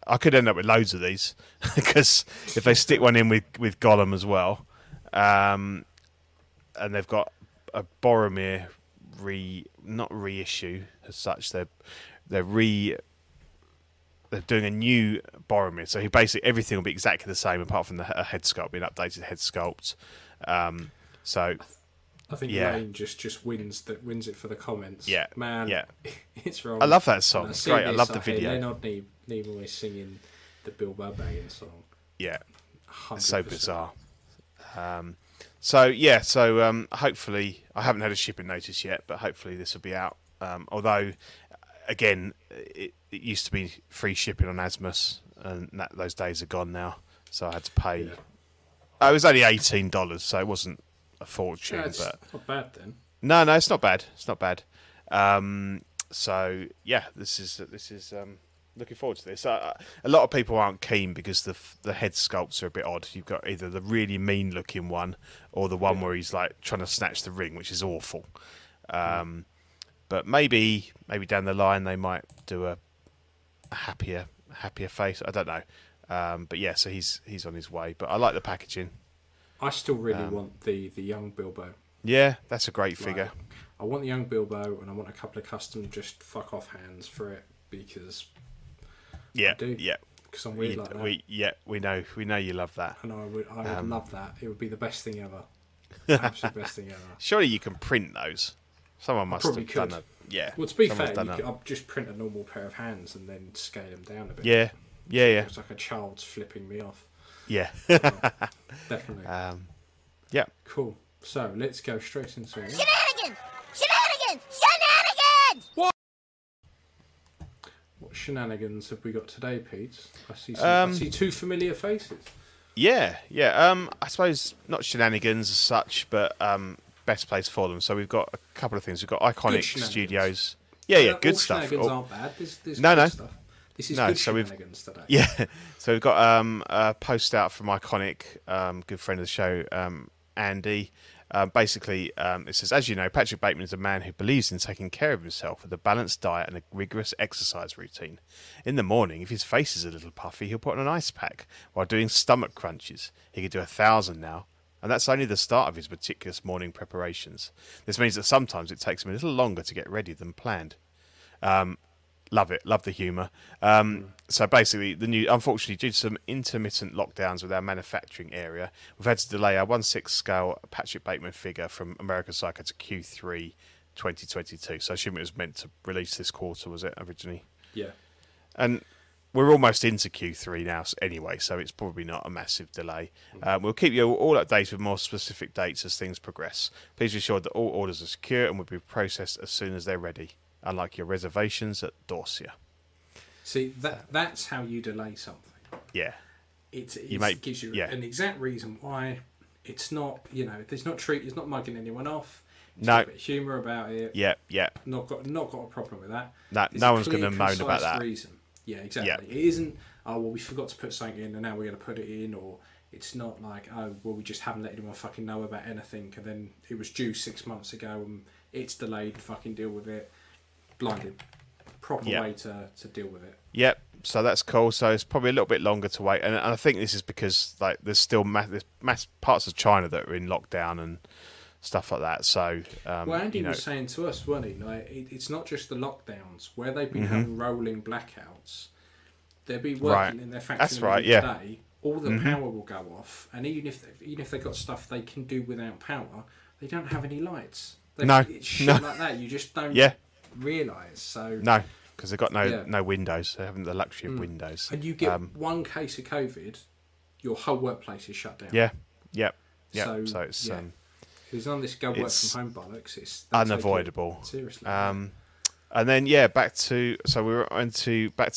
I could end up with loads of these because if they stick one in with Gollum as well, and they've got a Boromir. Not reissue as such. They're doing a new Boromir, so he basically everything will be exactly the same apart from the head sculpt, being updated head sculpt. So I think Rain just wins it for the comments. Yeah, man, yeah. It's wrong. I love that song. It's great. I love the video. Leonard Nimoy singing the Bilbo Baggins song. Yeah, 100%. It's so bizarre. So hopefully, I haven't had a shipping notice yet, but hopefully this will be out. Although, again, it used to be free shipping on Asmus, and those days are gone now. So I had to pay. Yeah. It was only $18, so it wasn't a fortune. Yeah, but not bad then. No, it's not bad. It's not bad. So yeah, this is. Looking forward to this. A lot of people aren't keen because the head sculpts are a bit odd. You've got either the really mean looking one or the one where he's like trying to snatch the ring, which is awful. But maybe down the line they might do a happier face. I don't know. But yeah, so he's on his way. But I like the packaging. I still really want the young Bilbo. Yeah, that's a great figure. I want the young Bilbo, and I want a couple of custom just fuck off hands for it because. Yeah, because I'm weird like that. We know you love that. And I would love that. It would be the best thing ever. Absolute best thing ever. Surely you can print those. Someone must have done that. Yeah. Well, to be fair, I'll just print a normal pair of hands and then scale them down a bit. Yeah, yeah, yeah. It's like a child's flipping me off. Yeah, definitely. Yeah. Cool. So let's go straight into it. Shenanigans! What? What shenanigans have we got today, Pete? I see two familiar faces. Yeah. I suppose not shenanigans as such, but best place for them. So we've got a couple of things. We've got Iconic Studios. Yeah, good stuff. Shenanigans aren't bad. This good stuff. This is good shenanigans today. Yeah, so we've got a post out from Iconic, good friend of the show, Andy. Basically, it says, as you know, Patrick Bateman is a man who believes in taking care of himself with a balanced diet and a rigorous exercise routine. In the morning, if his face is a little puffy, he'll put on an ice pack while doing stomach crunches. He could do 1,000 now, and that's only the start of his meticulous morning preparations. This means that sometimes it takes him a little longer to get ready than planned. Love it. Love the humour. So basically, unfortunately, due to some intermittent lockdowns with our manufacturing area, we've had to delay our 1/6 scale Patrick Bateman figure from American Psycho to Q3 2022. So I assume it was meant to release this quarter, was it, originally? Yeah. And we're almost into Q3 now anyway, so it's probably not a massive delay. We'll keep you all updated with more specific dates as things progress. Please be sure that all orders are secure and will be processed as soon as they're ready. Unlike your reservations at Dorsia. See, that's how you delay something. Yeah. It gives you an exact reason why. It's not, it's not mugging anyone off. It's got a bit of humour about it. Yeah. Not got a problem with that. No one's going to moan about that. Reason. Yeah, exactly. Yeah. It isn't, we forgot to put something in and now we're going to put it in, or it's not like, we just haven't let anyone fucking know about anything and then it was due 6 months ago and it's delayed, fucking deal with it. Blinded. Proper way to deal with it. Yep. So that's cool. So it's probably a little bit longer to wait, and I think this is because like there's still mass parts of China that are in lockdown and stuff like that. So Andy was saying to us, wasn't he? Like it's not just the lockdowns where they've been having rolling blackouts. They'll be working in their factory today. All the power will go off, and even if they got stuff they can do without power, they don't have any lights. It's shit like that. You just don't. Yeah. Realise so no, because they've got no windows. They haven't the luxury of windows. And you get one case of COVID, your whole workplace is shut down. Yeah. So it's because on this go work from home bollocks, it's unavoidable. Seriously. And then back to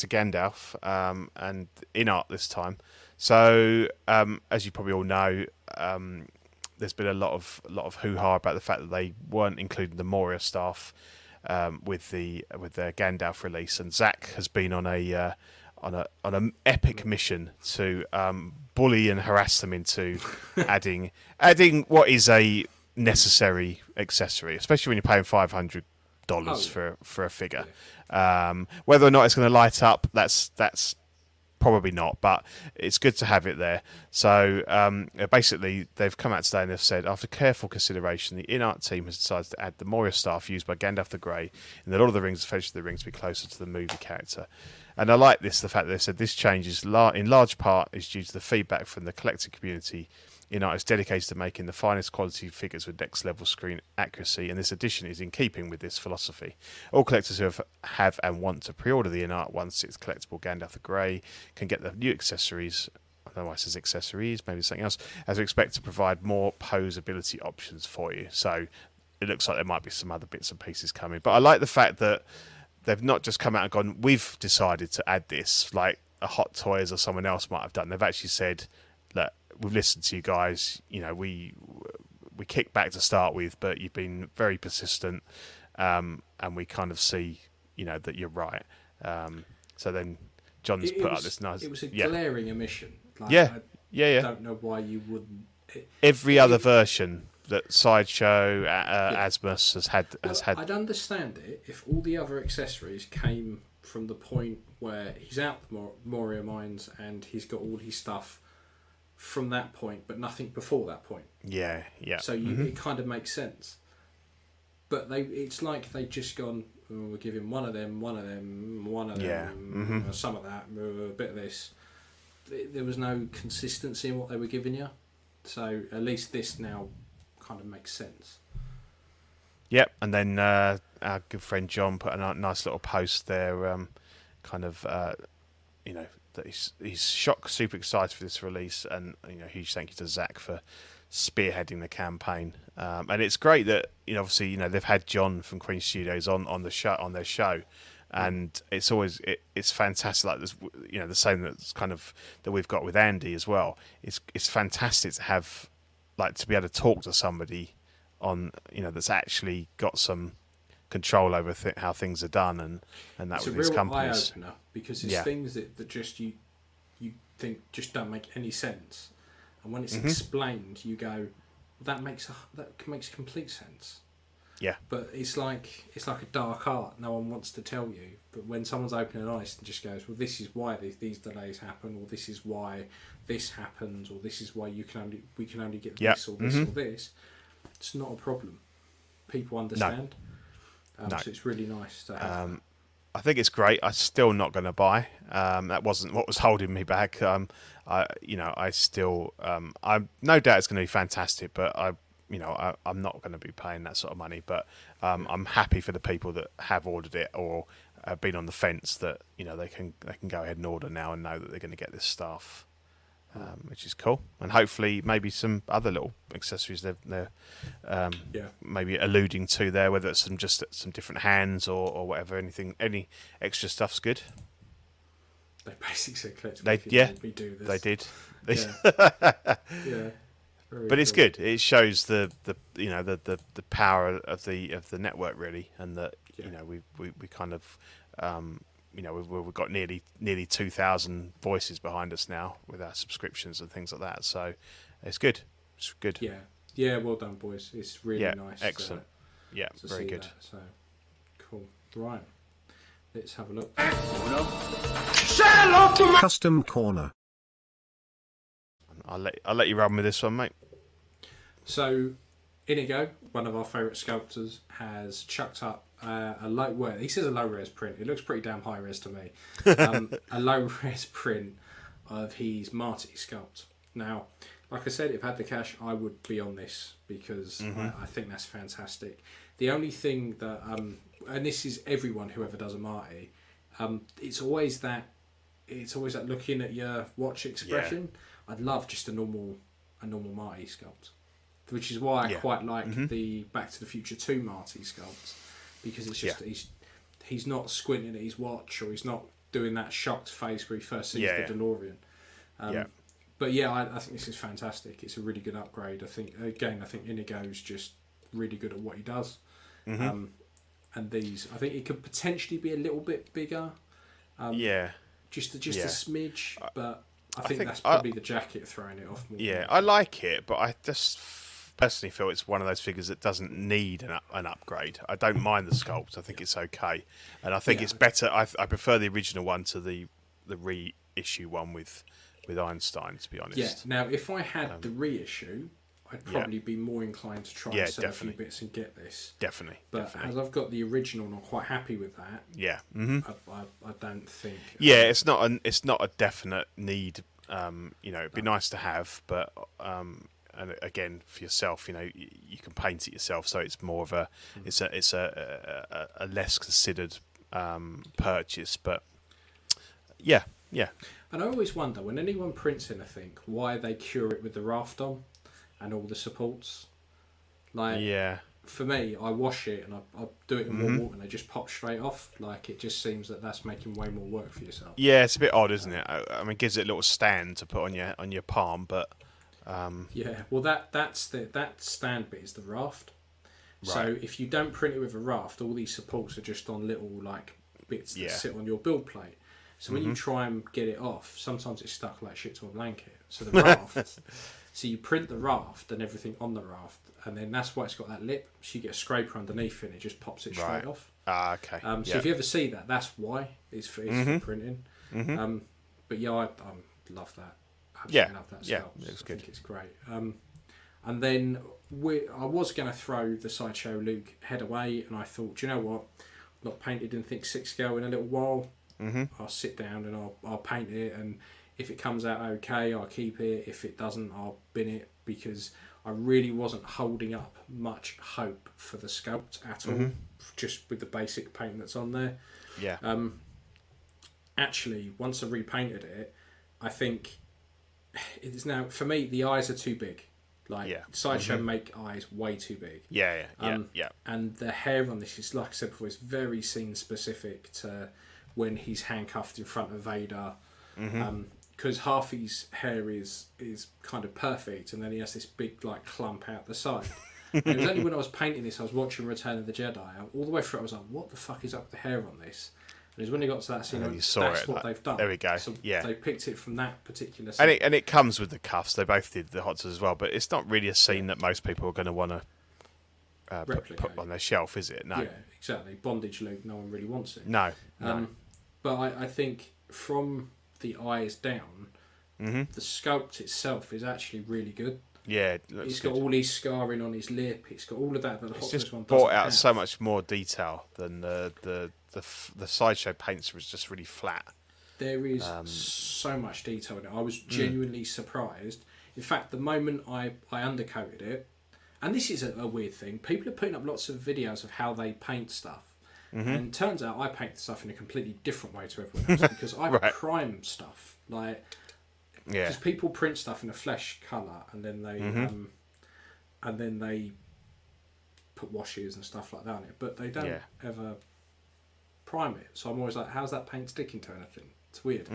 Gandalf and In-Art this time. So as you probably all know, there's been a lot of hoo-ha about the fact that they weren't including the Moria staff. With their Gandalf release, and Zach has been on an epic mission to bully and harass them into adding what is a necessary accessory, especially when you're paying $500 for a figure. Yeah. Whether or not it's going to light up, that's probably not, but it's good to have it there. So basically, they've come out today and they've said, after careful consideration, the In-Art team has decided to add the Moria staff used by Gandalf the Grey in the Lord of the Rings, Fellowship of the Rings, to be closer to the movie character. And I like the fact that they said this change is in large part is due to the feedback from the collector community In-Art is dedicated to making the finest quality figures with next-level screen accuracy, and this edition is in keeping with this philosophy. All collectors who have and want to pre-order the In-Art 1/6 collectible Gandalf the Grey can get the new accessories. I don't know why it says accessories, maybe something else, as we expect to provide more posability options for you. So it looks like there might be some other bits and pieces coming. But I like the fact that they've not just come out and gone, we've decided to add this, like a Hot Toys or someone else might have done. They've actually said, look, we've listened to you guys. You know, we kicked back to start with, but you've been very persistent, and we kind of see, you know, that you're right. So then John's put up this nice... It was a glaring omission. Like, I don't know why you wouldn't... Every other version that Sideshow, Asmus has had... I'd understand it if all the other accessories came from the point where he's out the Moria mines and he's got all his stuff from that point, but nothing before that point. Yeah, yeah. So it kind of makes sense. But it's like they've just gone... we'll give him one of them, some of that, a bit of this. There was no consistency in what they were giving you. So at least this now kind of makes sense. Yep, and then our good friend John put a nice little post there, that he's shocked, super excited for this release, and huge thank you to Zach for spearheading the campaign, and it's great that obviously they've had John from Queen Studios on their show, and it's always it's fantastic. Like this, the same that's kind of that we've got with Andy as well. It's fantastic to have, like, to be able to talk to somebody on that's actually got some control over how things are done, and that it's with these companies. It's a real eye opener because it's things that just you think just don't make any sense. And when it's explained, you go, that makes complete sense. Yeah. But it's like a dark art. No one wants to tell you. But when someone's open and honest and just goes, well, this is why these delays happen, or this is why this happens, or this is why we can only get this or this or this. It's not a problem. People understand. No. So it's really nice to have. I think it's great. I'm still not going to buy. That wasn't what was holding me back. I no doubt it's going to be fantastic, but I'm not going to be paying that sort of money. But I'm happy for the people that have ordered it or have been on the fence that they can go ahead and order now and know that they're going to get this stuff, which is cool. And hopefully, maybe some other little accessories they're maybe alluding to there, whether it's some different hands or whatever. Anything, any extra stuff's good. They basically collected. We do this. They did. But it's good. It shows the power of the network really, and that we kind of we've got nearly 2,000 voices behind us now with our subscriptions and things like that. So it's good. It's good. Yeah. Yeah. Well done, boys. It's really nice. Excellent. To very see good. That. So cool. Right. Let's have a look. Custom Corner. I'll let you run with this one, mate. So, Inigo, one of our favourite sculptors, has chucked up a low. Well, he says a low res print. It looks pretty damn high res to me. A low res print of his Marty sculpt. Now, like I said, if I had the cash, I would be on this because I think that's fantastic. The only thing that, and this is everyone whoever does a Marty, it's always that looking at your watch expression. I'd love just a normal Marty sculpt, which is why I quite like the Back to the Future 2 Marty sculpt, because it's just he's not squinting at his watch, or he's not doing that shocked face where he first sees the DeLorean. But I think this is fantastic. It's a really good upgrade. I think Inigo's just really good at what he does. And these, I think it could potentially be a little bit bigger. Just a smidge, but I think that's probably the jacket throwing it off more. Yeah, I like it, but I just personally feel it's one of those figures that doesn't need an upgrade. I don't mind the sculpt. I think it's okay. And I think it's better. I prefer the original one to the reissue one with Einstein, to be honest. Yeah, now if I had the reissue, I'd probably be more inclined to try and sell a few bits and get this. Definitely. But as I've got the original and I'm quite happy with that, I don't think... it's not a definite need. It'd be nice to have, but and again for yourself, you know, you can paint it yourself, so it's more of a it's a less considered purchase. But yeah. And I always wonder when anyone prints anything, why they cure it with the raft on and all the supports. Like, yeah. For me, I wash it and I do it in warm water, and they just pop straight off. Like, it just seems that that's making way more work for yourself. Yeah, it's a bit odd, isn't it? I mean, it gives it a little stand to put on your palm, but yeah. Well, that's the stand bit is the raft. Right. So if you don't print it with a raft, all these supports are just on little like bits that sit on your build plate. So when you try and get it off, sometimes it's stuck like shit to a blanket. So the raft. So you print the raft and everything on the raft, and then that's why it's got that lip. So you get a scraper underneath it, and it just pops it straight off. Ah, okay. So if you ever see that, that's why it's for printing. But yeah, I love that. Absolutely love that sculpt. Yeah, I think it's great. And then I was going to throw the Sideshow Luke head away, and I thought, do you know what? I've not painted anything 6 scale in a little while. I'll sit down and I'll paint it, and if it comes out okay, I'll keep it. If it doesn't, I'll bin it, because I really wasn't holding up much hope for the sculpt at all, just with the basic paint that's on there. Yeah. Actually, once I repainted it, I think it is now, for me, the eyes are too big. Like, Sideshow make eyes way too big. Yeah. And the hair on this is, like I said before, is very scene specific to when he's handcuffed in front of Vader. Because half his hair is kind of perfect, and then he has this big like clump out the side. And it was only when I was painting this, I was watching Return of the Jedi, and all the way through I was like, what the fuck is up with the hair on this? And it was when he got to that scene, they've done. There we go. So they picked it from that particular scene. And it comes with the cuffs. They both did the Hot Toys as well, but it's not really a scene that most people are going to want to put on their shelf, is it? No. Yeah, exactly. Bondage Luke, no one really wants it. No. But I think from the eyes down, the sculpt itself is actually really good. Yeah, it's got all his scarring on his lip. It's got all of that. It's just brought out so much more detail than the Sideshow paints was just really flat. There is so much detail in it. I was genuinely surprised. In fact, the moment I undercoated it, and this is a weird thing. People are putting up lots of videos of how they paint stuff. And it turns out I paint stuff in a completely different way to everyone else, because I prime stuff. Like, because people print stuff in a flesh colour, and then they put washes and stuff like that on it, but they don't ever prime it. So I'm always like, how's that paint sticking to anything? It's weird.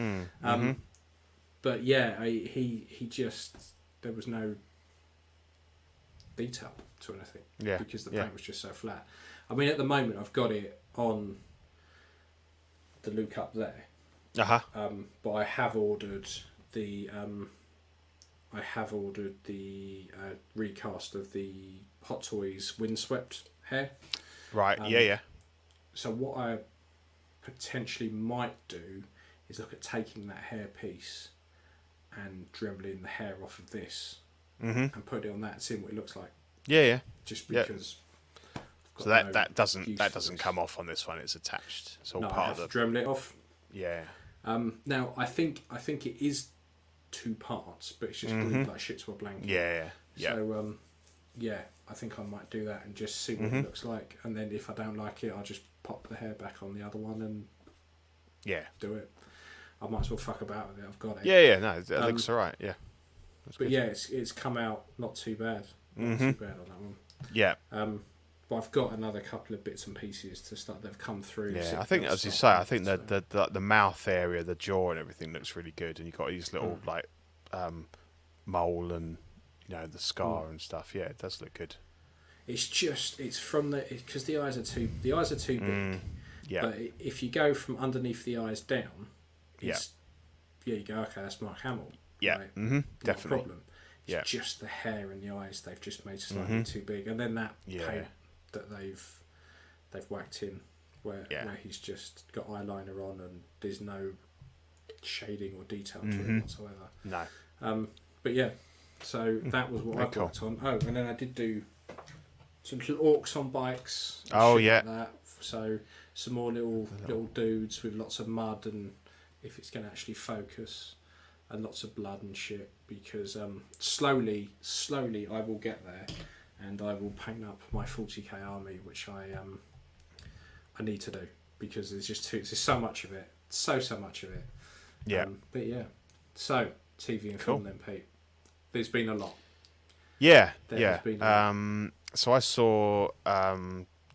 But yeah, he just, there was no detail to anything because the paint was just so flat. I mean, at the moment, I've got it on the Luke up there, but I have ordered the recast of the Hot Toys windswept hair. Right. So what I potentially might do is look at taking that hair piece and dribbling the hair off of this and put it on that and seeing what it looks like. Yeah. Just because. So that doesn't come off on this one. It's attached. It's all part of the. Dremel it off. Yeah. Now I think it is 2 parts, but it's just glued like shit to a blanket. Yeah. So I think I might do that and just see what it looks like, and then if I don't like it, I'll just pop the hair back on the other one and do it. I might as well fuck about with it. I've got it. Yeah. No, it looks alright. Yeah. That's good. Yeah, it's come out not too bad. Not too bad on that one. Yeah. But I've got another couple of bits and pieces to start that have come through. Yeah, I think, as you say, the mouth area, the jaw and everything looks really good. And you've got these little, mole and, you know, the scar and stuff. Yeah, it does look good. It's just, it's from the, because the eyes are too big. Yeah. But if you go from underneath the eyes down, it's, you go, okay, that's Mark Hamill. Yeah, right? Definitely. No problem. It's just the hair and the eyes they've just made slightly too big. And then that paint that they've whacked in where he's just got eyeliner on and there's no shading or detail to it whatsoever. No. But yeah, so that was what I worked on. Oh, and then I did do some little orcs on bikes. Oh yeah. Like that. So some more little dudes with lots of mud, and if it's going to actually focus. and lots of blood and shit, because slowly I will get there and I will paint up my 40k army, which I need to do, because there's just there's so much of it, so much of it. Yeah. But yeah, so TV and film then, Pete. There's been a lot. Yeah, yeah. So I saw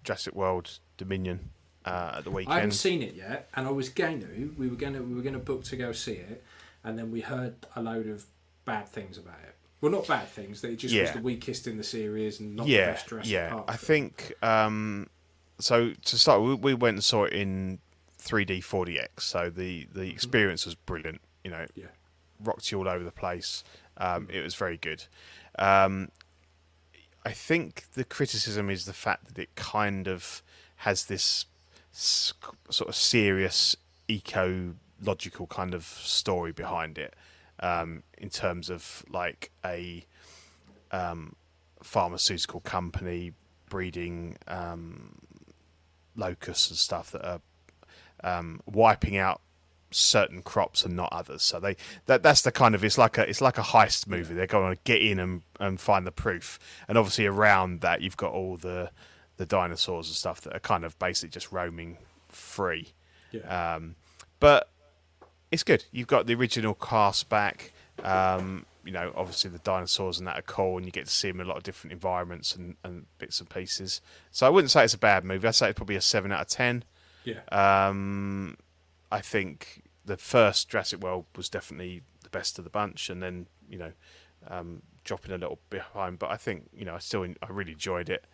Jurassic World Dominion at the weekend. I haven't seen it yet, and I was going to. We were going to book to go see it, and then we heard a load of bad things about it. Well, not bad things. That it just was the weakest in the series, and not the best Jurassic Park. I think. So to start, we went and saw it in 3D 4DX. So the experience was brilliant. You know, rocked you all over the place. It was very good. I think the criticism is the fact that it kind of has this sort of serious ecological kind of story behind it, in terms of like a pharmaceutical company breeding locusts and stuff that are wiping out certain crops and not others. So that's the kind of, it's like a heist movie. They're going to get in and find the proof, and obviously around that you've got all the dinosaurs and stuff that are kind of basically just roaming free. But it's good. You've got the original cast back. You know, obviously the dinosaurs and that are cool, and you get to see them in a lot of different environments and bits and pieces. So I wouldn't say it's a bad movie. I'd say it's probably a 7 out of 10. I think the first Jurassic World was definitely the best of the bunch, and then, you know, dropping a little behind. But I think, you know, I really enjoyed it,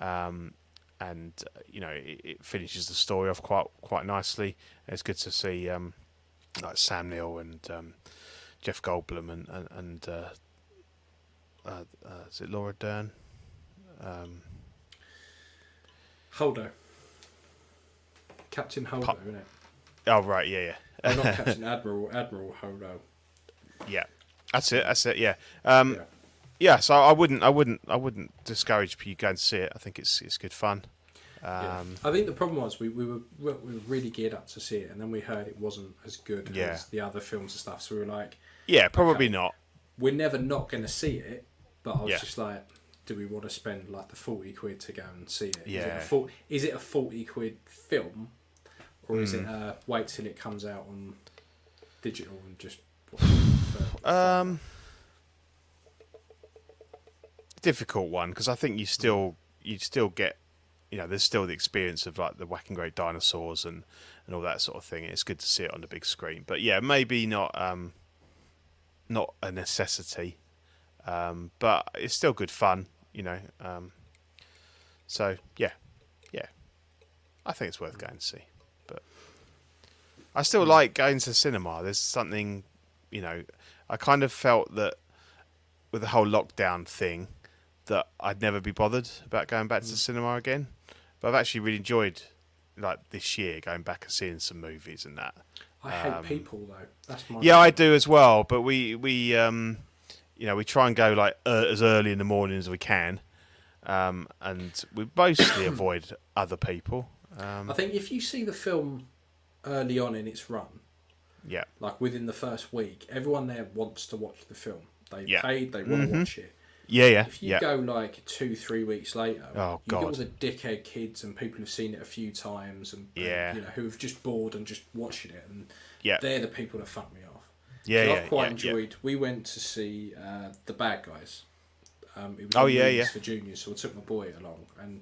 and you know, it finishes the story off quite nicely. And it's good to see like Sam Neill and Jeff Goldblum and is it Laura Dern? Holdo, Captain Holdo, isn't it? Oh, right, yeah. Oh, not Captain Admiral Holdo. Yeah, that's it. Yeah, So I wouldn't discourage you going to see it. I think it's good fun. I think the problem was we were really geared up to see it, and then we heard it wasn't as good as the other films and stuff. So we were like, probably not. We're never not going to see it. But I was just like, do we want to spend like the 40 quid to go and see it? Yeah. Is it a 40 quid film? Or is it wait till it comes out on digital and just watch it? Difficult one, because I think you'd still get, you know, there's still the experience of like the whacking great dinosaurs and all that sort of thing. It's good to see it on the big screen, but yeah, maybe not a necessity, but it's still good fun, you know. So yeah, I think it's worth going to see. I still like going to cinema. There's something, you know, I kind of felt that with the whole lockdown thing that I'd never be bothered about going back to the cinema again. But I've actually really enjoyed, like, this year going back and seeing some movies and that. I hate people, though. That's my opinion. I do as well. But we you know, we try and go, like, as early in the morning as we can. And we mostly avoid other people. I think if you see the film early on in its run, like within the first week, everyone there wants to watch the film. They paid, they want to watch it. If you go like 2-3 weeks later, you get all the dickhead kids and people who've seen it a few times and you know, who have just bored and just watching it, and they're the people that fuck me off. I've quite enjoyed. We went to see The Bad Guys. It was for juniors, so I took my boy along, and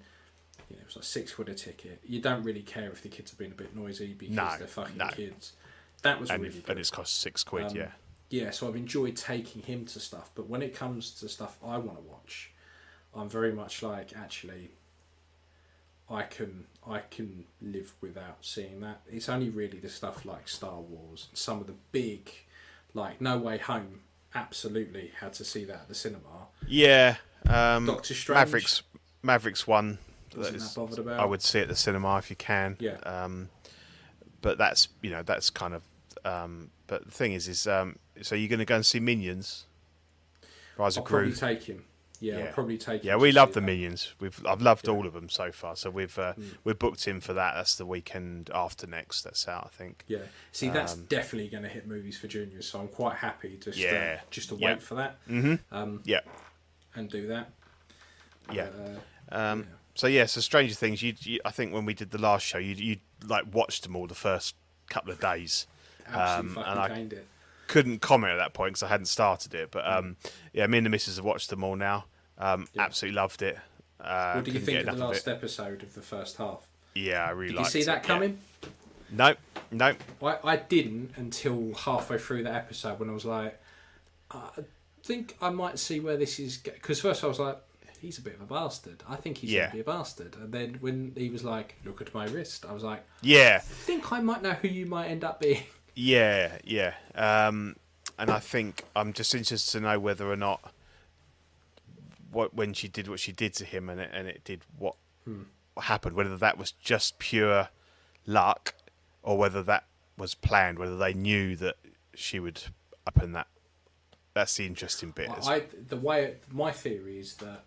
it was like £6 a ticket. You don't really care if the kids are being a bit noisy because they're fucking kids. That was really good. And it's cost £6. Yeah, so I've enjoyed taking him to stuff. But when it comes to stuff I want to watch, I'm very much like, actually, I can live without seeing that. It's only really the stuff like Star Wars, some of the big, like No Way Home. Absolutely had to see that at the cinema. Yeah. Doctor Strange. Mavericks 1. That bothered about. I would see it at the cinema if you can. Yeah. But that's, you know, that's kind of. But the thing is so you're going to go and see Minions? Rise of Gru. I'll probably take him. Yeah. I'll probably take. Yeah, we love the Minions. I've loved all of them so far. So we're booked in for that. That's the weekend after next. That's out, I think. Yeah. See, that's definitely going to hit movies for juniors. So I'm quite happy just to wait for that. Mm-hmm. And do that. Yeah. So Stranger Things. You I think when we did the last show, you like watched them all the first couple of days. Absolutely fucking gained it. Couldn't comment at that point because I hadn't started it, but me and the missus have watched them all now. Absolutely loved it. What do you think of the last episode of the first half? Yeah, I really liked it. Did you see that coming? Yeah. Nope. I didn't until halfway through the episode when I was like, I think I might see where this is, because first I was like, he's a bit of a bastard. I think he's going to be a bastard. And then when he was like, look at my wrist, I was like, yeah, I think I might know who you might end up being. Yeah. And I think I'm just interested to know whether or not when she did what she did to him and it did what happened, whether that was just pure luck or whether that was planned, whether they knew that she would upend that. That's the interesting bit. My theory is that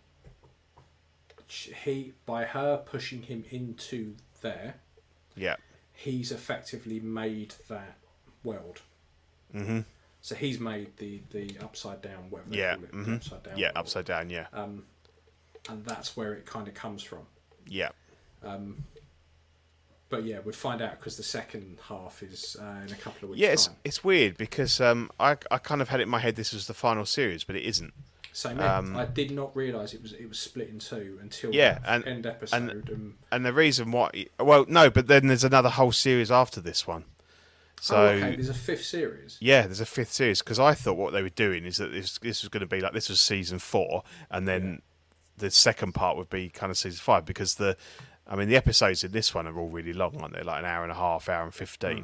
by her pushing him into there, he's effectively made that world. Mm-hmm. So he's made the upside down world. Yeah. Mm-hmm. Upside down. Yeah. World. Upside down. Yeah. And that's where it kind of comes from. Yeah. But yeah, we'll find out because the second half is in a couple of weeks. Yeah, it's weird because I kind of had it in my head this was the final series, but it isn't. Same. I did not realise it was split in two until the end episode. And the reason why, well, no, but then there's another whole series after this one. So, okay, there's a fifth series. Yeah, there's a fifth series because I thought what they were doing is that this was going to be like this was season 4, and then the second part would be kind of season 5 because the episodes in this one are all really long, aren't they? Like an hour and a half, hour and 15. Mm.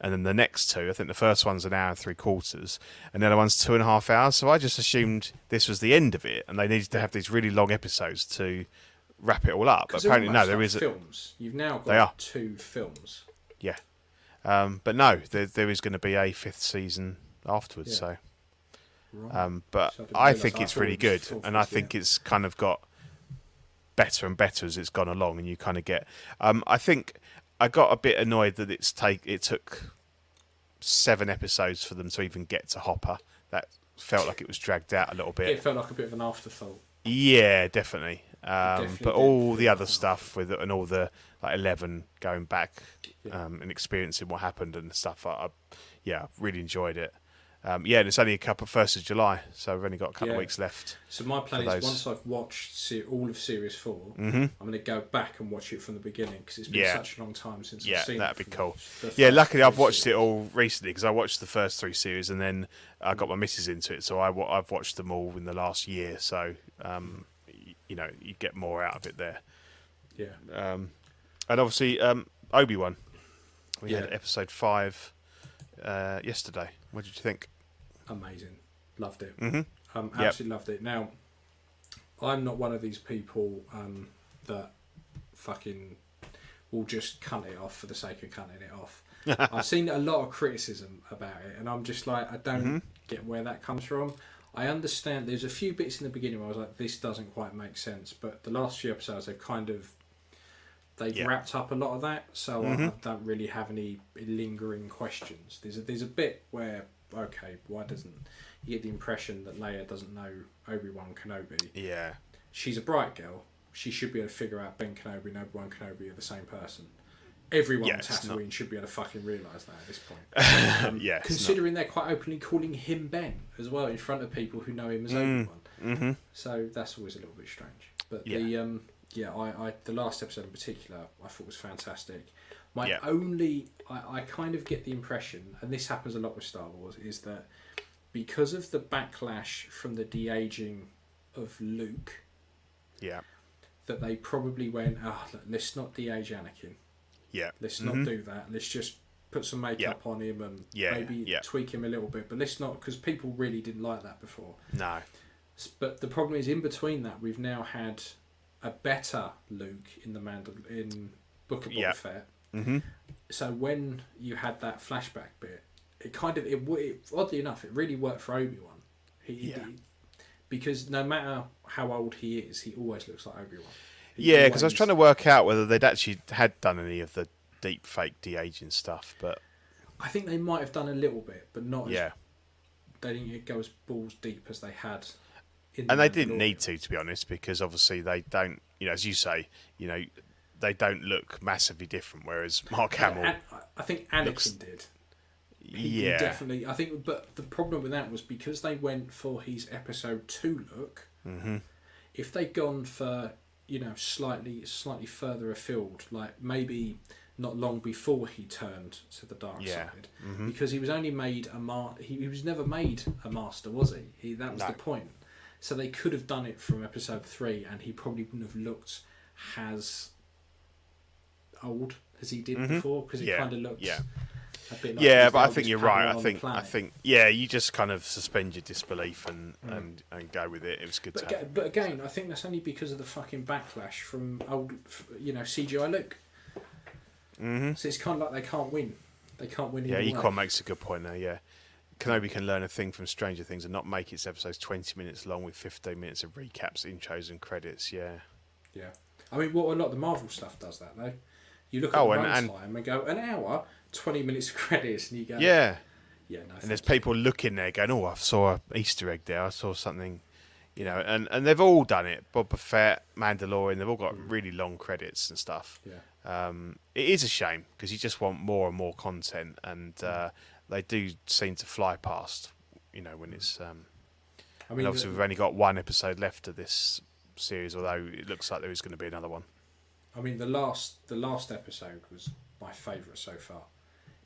And then the next two, I think the first one's an hour and 3/4, and the other one's 2.5 hours. So I just assumed this was the end of it, and they needed to have these really long episodes to wrap it all up. But apparently, no, there is films. You've now got 2 films. Yeah. But no, there is going to be a fifth season afterwards. Yeah. So, but so I think it's really good, and I think it's kind of got better and better as it's gone along, and you kind of get. I think I got a bit annoyed that it took 7 episodes for them to even get to Hopper. That felt like it was dragged out a little bit. It felt like a bit of an afterthought. Yeah, definitely. But all the other stuff and all the like 11 going back and experiencing what happened and stuff, I really enjoyed it. And it's only a couple 1st of July, so we've only got a couple of weeks left. So my plan is once I've watched all of Series 4, I'm going to go back and watch it from the beginning because it's been such a long time since I've seen it. Yeah, that'd be cool. Yeah, luckily I've watched it all recently because I watched the first 3 series and then I got my missus into it, so I've watched them all in the last year. So you get more out of it there. Yeah. And obviously Obi-Wan. We had episode 5 yesterday. What did you think? Amazing. Loved it. Mm-hmm. Absolutely loved it. Now, I'm not one of these people that fucking will just cunt it off for the sake of cunting it off. I've seen a lot of criticism about it, and I'm just like, I don't get where that comes from. I understand there's a few bits in the beginning where I was like, this doesn't quite make sense, but the last few episodes they've kind of wrapped up a lot of that, so I don't really have any lingering questions. There's a bit where, okay, why doesn't you get the impression that Leia doesn't know Obi-Wan Kenobi? Yeah. She's a bright girl. She should be able to figure out Ben Kenobi and Obi-Wan Kenobi are the same person. Everyone on Tatooine should be able to fucking realise that at this point. Considering they're quite openly calling him Ben as well in front of people who know him as Obi-Wan. Mm-hmm. So that's always a little bit strange. But the last episode in particular I thought was fantastic. My only... I kind of get the impression, and this happens a lot with Star Wars, is that because of the backlash from the de-aging of Luke, that they probably went, look, let's not de-age Anakin. Yeah. Let's not do that. Let's just put some makeup on him and maybe tweak him a little bit. But let's not, because people really didn't like that before. No. But the problem is, in between that, we've now had a better Luke in the in Book of Boba Fett. Mm-hmm. So when you had that flashback bit, it kind of, oddly enough, it really worked for Obi-Wan. He because no matter how old he is, he always looks like Obi-Wan. Yeah, because I was trying to work out whether they'd actually had done any of the deep fake de-aging stuff, but I think they might have done a little bit, but not as, they didn't go as balls deep as they had in the, and they didn't need to be honest, because obviously they don't, you know, as you say, you know, they don't look massively different, whereas Mark Hamill... I think Anakin did. He definitely... I think, but the problem with that was because they went for his Episode 2 look, if they'd gone for, you know, slightly further afield, like maybe not long before he turned to the dark side, because he was only made a... he was never made a master, was he? That was the point. So they could have done it from Episode 3 and he probably wouldn't have looked as... old as he did before, because he kind of looked a bit like but I think you're right. I think you just kind of suspend your disbelief and go with it. It was good to have. But again, I think that's only because of the fucking backlash from old, you know, CGI Luke. So it's kind of like they can't win. They can't win. Yeah, Equan makes a good point there. Yeah, Kenobi can learn a thing from Stranger Things and not make its episodes 20 minutes long with 15 minutes of recaps, intros, and credits. Yeah. Yeah, I mean, what a lot of the Marvel stuff does that though. You look at runtime and go, an hour, 20 minutes of credits, and you go... Yeah, no, and there's people looking there going, oh, I saw an Easter egg there, I saw something, you know, and they've all done it. Boba Fett, Mandalorian, they've all got really long credits and stuff. Yeah. It is a shame, because you just want more and more content, and they do seem to fly past, you know, when it's... I mean, obviously, we've only got one episode left of this series, although it looks like there is going to be another one. I mean, the last episode was my favourite so far,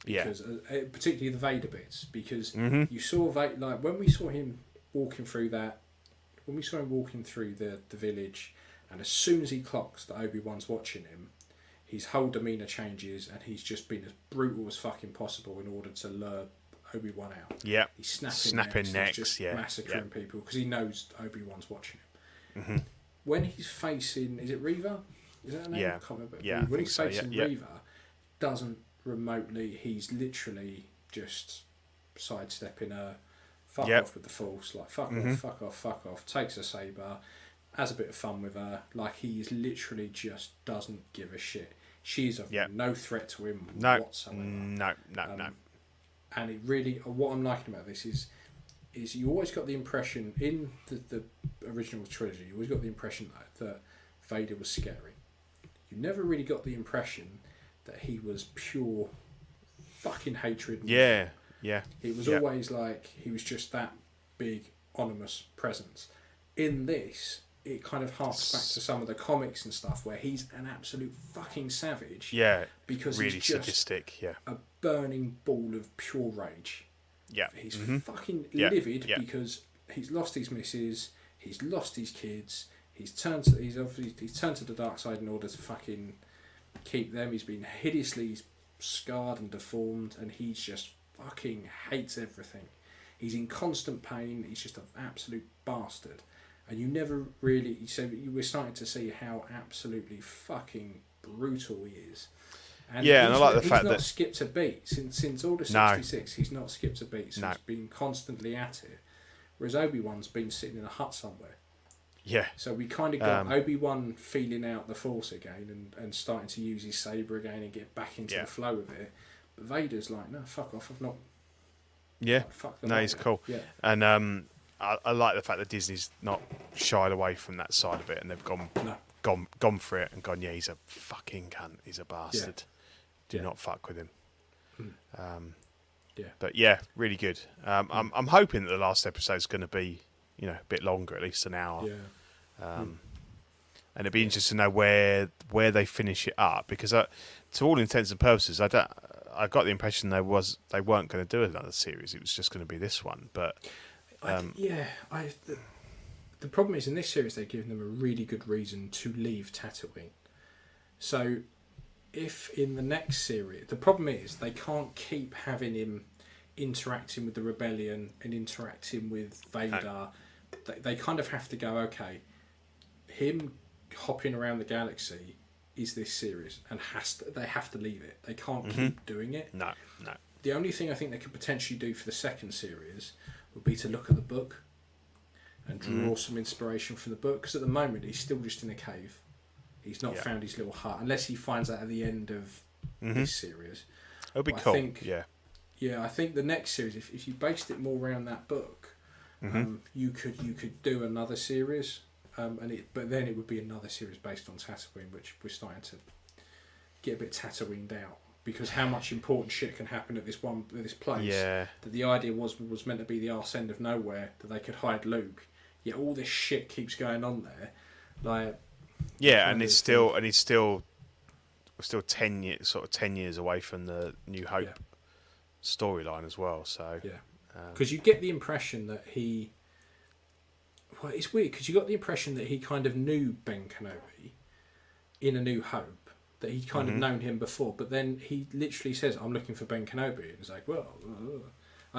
because particularly the Vader bits, because you saw Vader, like when we saw him walking through that, when we saw him walking through the village, and as soon as he clocks that Obi-Wan's watching him, his whole demeanour changes, and he's just been as brutal as fucking possible in order to lure Obi-Wan out. Yeah, he's snapping necks, he's just massacring people because he knows Obi-Wan's watching him. When he's facing, is it Reva? Is that a name? I can't remember. Yeah, when he's facing Reva, doesn't remotely, he's literally just sidestepping her, fuck off with the Force, like fuck off, fuck off, fuck off, takes a saber, has a bit of fun with her, like he is literally just doesn't give a shit. She's of no threat to him whatsoever. No. And it really, what I'm liking about this is you always got the impression, in the original trilogy, you always got the impression that Vader was scary. You never really got the impression that he was pure fucking hatred. It was always like he was just that big, ominous presence. In this, it kind of harks back to some of the comics and stuff where he's an absolute fucking savage. Yeah, because really he's just sadistic. Yeah, a burning ball of pure rage. Yeah, he's fucking livid because he's lost his missus, he's lost his kids. He's turned to the dark side in order to fucking keep them. He's been hideously scarred and deformed, and he just fucking hates everything. He's in constant pain. He's just an absolute bastard, and you never really. So you were starting to see how absolutely fucking brutal he is. And and I like the fact that he's not skipped a beat since Order 66. No. He's not skipped a beat. So he's been constantly at it, whereas Obi-Wan's been sitting in a hut somewhere. Yeah. So we kind of got Obi-Wan feeling out the Force again and starting to use his saber again and get back into the flow of it. But Vader's like, no, fuck off, I've not. Yeah. Like, fuck them. No, he's cool. Yeah. And I like the fact that Disney's not shied away from that side of it, and they've gone for it and gone. Yeah, he's a fucking cunt. He's a bastard. Yeah. Do not fuck with him. But yeah, really good. I'm hoping that the last episode's going to be, you know, a bit longer, at least an hour. Yeah. And it'd be interesting to know where they finish it up, because to all intents and purposes, I got the impression they weren't going to do another series. It was just going to be this one. But the problem is in this series they've given them a really good reason to leave Tatooine. So if in the next series, the problem is they can't keep having him interacting with the rebellion and interacting with Vader. They kind of have to go, okay, him hopping around the galaxy is this series, and they have to leave it. They can't keep doing it. No. The only thing I think they could potentially do for the second series would be to look at the book and draw some inspiration from the book. Because at the moment, he's still just in a cave. He's not found his little hut, unless he finds that at the end of this series. It'll be cool. Yeah, I think the next series, if you based it more around that book, you could do another series, but then it would be another series based on Tatooine, which we're starting to get a bit Tatooined out, because how much important shit can happen at this place? Yeah. That the idea was meant to be the arse end of nowhere, that they could hide Luke. Yet all this shit keeps going on there, like. Yeah, and it's still 10 years, sort of 10 years away from the New Hope storyline as well. So because you get the impression that he, well, it's weird because you got the impression that he kind of knew Ben Kenobi in A New Hope, that he'd kind of known him before, but then he literally says, "I'm looking for Ben Kenobi," and it's like, well,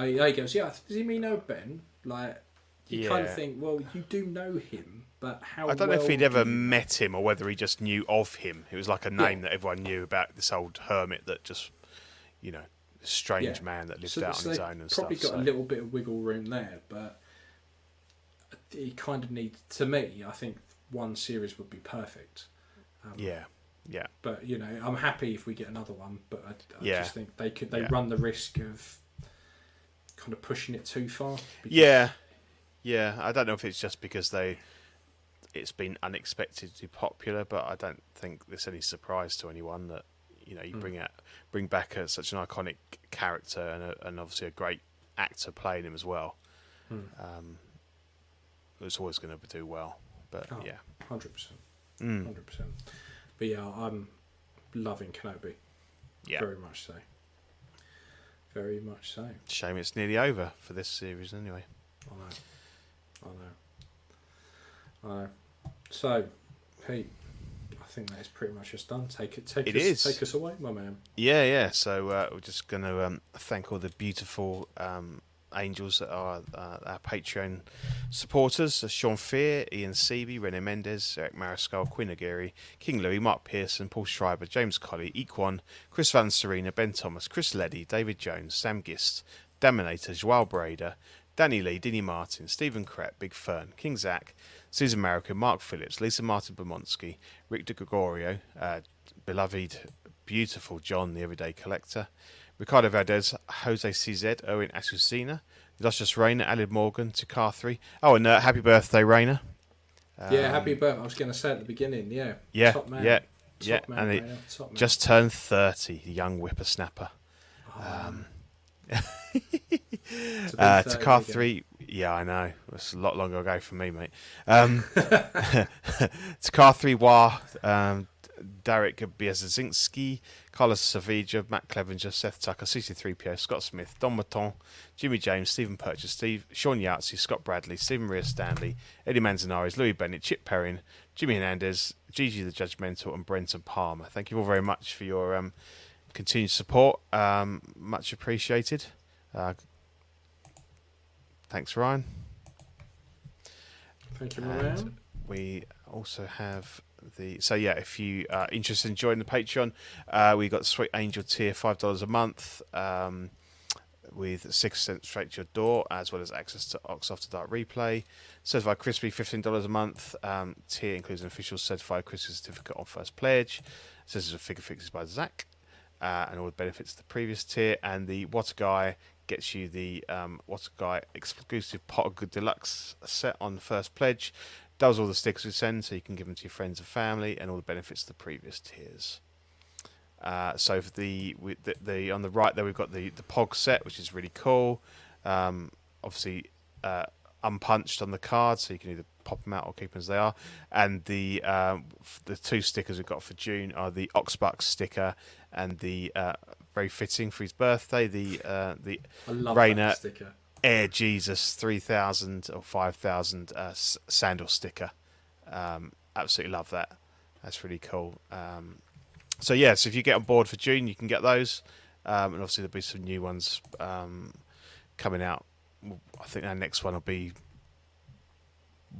he goes, "Yeah, does he mean know Ben?" Like you kind of think, well, you do know him. But how I don't know if he'd ever met him or whether he just knew of him. It was like a name that everyone knew about, this old hermit that just, strange man that lived out on his own and stuff. Probably got a little bit of wiggle room there, but he kind of needs, to me, I think one series would be perfect. But, I'm happy if we get another one, but I just think they run the risk of kind of pushing it too far. Yeah, I don't know if it's just because it's been unexpectedly popular, but I don't think there's any surprise to anyone that you bring back such an iconic character and obviously a great actor playing him as well. It's always going to do well, but 100%, 100%. But yeah, I'm loving Kenobi, very much so. Shame it's nearly over for this series, anyway. I know. So, Pete, I think that is pretty much us done. Take us away, my man. Yeah. So we're just going to thank all the beautiful angels that are our Patreon supporters: Sean Fear, Ian Seabee, Rene Mendez, Eric Mariscal, Quinn Aguirre, King Louis, Mark Pearson, Paul Schreiber, James Colley, Equan, Chris Van Serena, Ben Thomas, Chris Leddy, David Jones, Sam Gist, Daminator, Joao Breda, Danny Lee, Dini Martin, Stephen Krepp, Big Fern, King Zach, Susan Marroquin, Mark Phillips, Lisa Martin Bomonsky, Rick De Gregorio, beloved, beautiful John, the Everyday Collector, Ricardo Valdez, Jose CZ, Owen Asusina, Luscious Rainer, Alid Morgan, Takathri. Oh, and happy birthday, Rainer. Happy birthday. I was going to say at the beginning, top man. Top man, and Rainer, top man. Just turned 30, the young whippersnapper. To car 3, I know it's a lot longer ago for me, mate. To car 3, Derek Biazinski, Carlos Savija, Matt Clevenger, Seth Tucker, CC3PO, Scott Smith, Don Maton, Jimmy James, Stephen Purchase, Sean Yahtzee, Scott Bradley, Stephen Maria Stanley, Eddie Manzanares, Louis Bennett, Chip Perrin, Jimmy Hernandez, Gigi the Judgmental, and Brenton Palmer. Thank you all very much for your continued support, much appreciated. Thanks, Ryan. Thank you, Ryan. We also have if you are interested in joining the Patreon, we got Sweet Angel tier, $5 a month, with 6 cents straight to your door, as well as access to Ox After Dark replay. Certified Crispy, $15 a month. Tier includes an official certified Crispy certificate on first pledge. This is a figure fixes by Zach. And all the benefits of the previous tier, and the What A Guy gets you the What A Guy exclusive Pot of Good Deluxe set on the first pledge. Does all the stickers we send, so you can give them to your friends and family, and all the benefits of the previous tiers. So for the on the right there, we've got the Pog set, which is really cool. Obviously, unpunched on the card, so you can either pop them out or keep them as they are. And the two stickers we've got for June are the Oxbuck sticker and the very fitting for his birthday, the Rainer Air Jesus 3000 or 5000 sandal sticker. Absolutely love that. That's really cool. So if you get on board for June, you can get those, and obviously there'll be some new ones coming out. I think our next one will be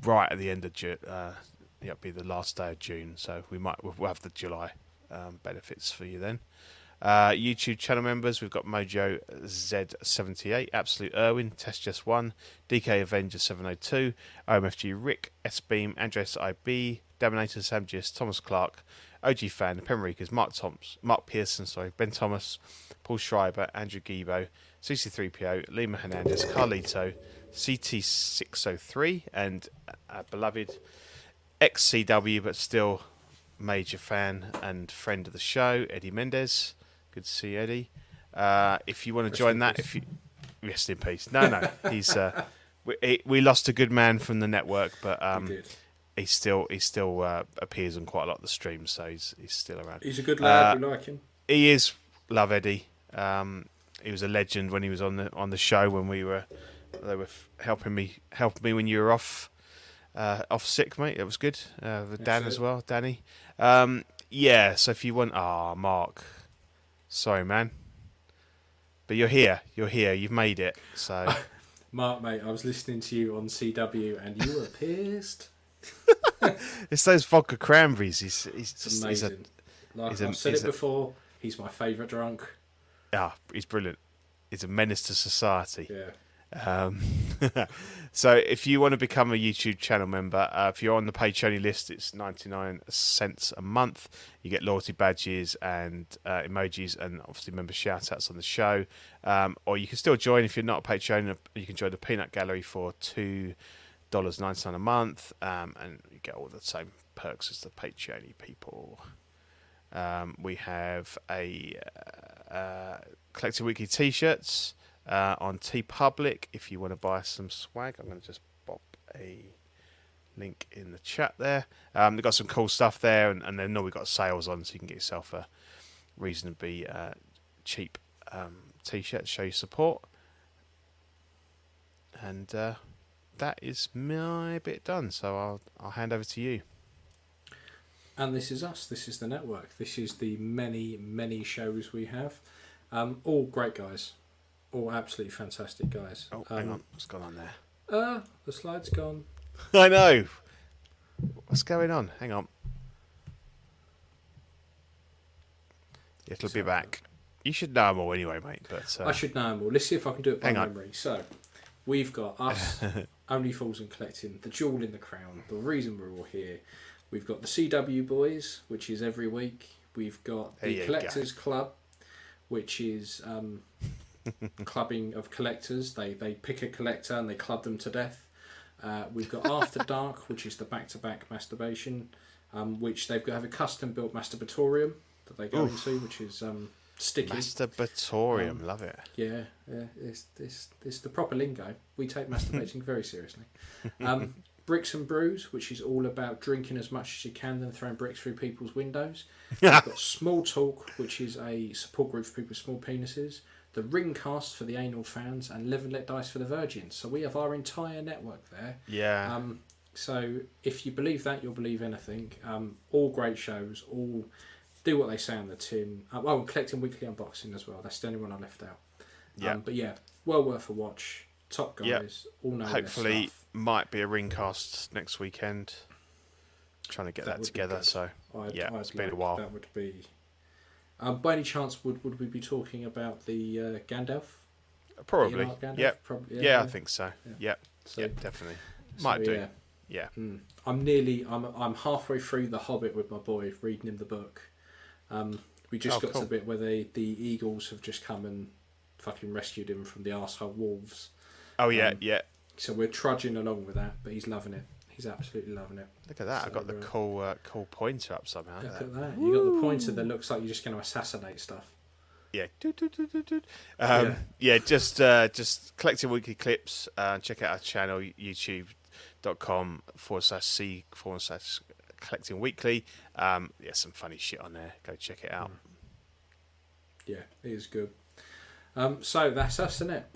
right at the end of June. It'll be the last day of June, so we'll have the July benefits for you then. YouTube channel members, we've got Mojo Z78, Absolute Irwin, Test Just One, DK Avenger 702, OMFG Rick, S-Beam, Andres IB, Dominator Samgius, Thomas Clark, OG Fan, Penricas, Mark Pearson, Ben Thomas, Paul Schreiber, Andrew Gibo, CC3PO, Lima Hernandez, Carlito, CT603, and our beloved ex-CW but still major fan and friend of the show, Eddie Mendez. Good to see you, Eddie. If you want to join that, if you rest in peace. No, he's we lost a good man from the network, but he still appears on quite a lot of the streams, so he's still around. He's a good lad. We like him. He is. Love Eddie. He was a legend when he was on the show when they were helping me when you were off sick, mate. It was good. With Dan as well, Danny. Yeah. So if you want, Mark, sorry, man, but you're here. You've made it. So, Mark, mate, I was listening to you on CW, and you were pissed. It's those vodka cranberries. He's amazing. Like I've said before, he's my favourite drunk. Ah, he's brilliant. He's a menace to society. Yeah. So if you want to become a YouTube channel member, if you're on the Patreon list, it's 99 cents a month. You get loyalty badges and emojis, and obviously member shout outs on the show. Or you can still join if you're not a Patreon. You can join the Peanut Gallery for $2.09 a month, and you get all the same perks as the Patreon people. We have a Collector Weekly T-shirts. On TeePublic, if you want to buy some swag, I'm going to just pop a link in the chat there. They've got some cool stuff there, and they've normally got sales on, so you can get yourself a reasonably cheap T-shirt to show your support. And that is my bit done, so I'll hand over to you. And this is us. This is the network. This is the many, many shows we have. All great guys. Oh, absolutely fantastic, guys. Oh, hang on. What's gone on there? The slide's gone. I know. What's going on? Hang on. It'll be back. You should know them all anyway, mate. But I should know them all. Let's see if I can do it by memory. So, we've got us, Only Fools and Collecting, The Jewel in the Crown, the reason we're all here. We've got the CW Boys, which is every week. We've got the Collectors Club, which is... clubbing of collectors. They pick a collector and they club them to death. We've got After Dark, which is the back-to-back masturbation, which they've got to have a custom-built masturbatorium that they go into, which is sticky. Masturbatorium, love it. Yeah, it's the proper lingo. We take masturbating very seriously. Bricks and Brews, which is all about drinking as much as you can and throwing bricks through people's windows. We've got Small Talk, which is a support group for people with small penises. The Ringcast for the anal fans, and Live and Let Dice for the virgins. So we have our entire network there. Yeah. So if you believe that, you'll believe anything. All great shows. All do what they say on the tin. Oh, and Collecting Weekly Unboxing as well. That's the only one I left out. Yeah. But yeah, well worth a watch. Top guys. Yep. All know. Hopefully, their stuff. Might be a Ringcast next weekend. I'm trying to get that together. So it's been a while. That would be. By any chance, would we be talking about the Gandalf? Probably. The Gandalf? Yep. Probably. Yeah. Yeah, I think so. Yeah. Yep. So, yep, definitely. Might do. Yeah. I'm halfway through The Hobbit with my boy, reading him the book. We just got to the bit where the eagles have just come and fucking rescued him from the arsehole wolves. Oh, yeah, yeah. So we're trudging along with that, but he's loving it. He's absolutely loving it. Look at that. So I got the cool pointer up somehow. Look at that. You got the pointer that looks like you're just going to assassinate stuff. Yeah. Just collecting weekly clips. Check out our channel, youtube.com/C/ collecting weekly. Yeah, some funny shit on there. Go check it out. Yeah, it is good. So that's us, isn't it?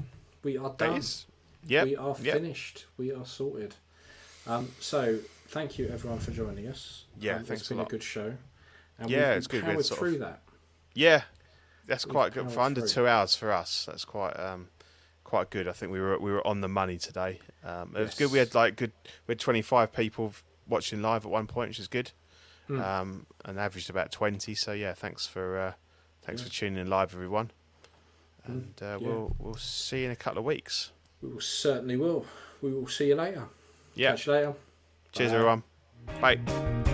We are done. Yeah. We are finished. We are sorted. So thank you everyone for joining us. Yeah, thanks a lot. It's been a good show. And it's good. We've powered through that. Yeah, that's quite good for under 2 hours for us. That's quite good. I think we were on the money today. It was good. We had 25 people watching live at one point, which is good. And averaged about 20. So yeah, thanks for Thanks for tuning in live, everyone. And we'll see you in a couple of weeks. We will certainly will. We will see you later. Yeah. Catch you later. Cheers, everyone. Bye.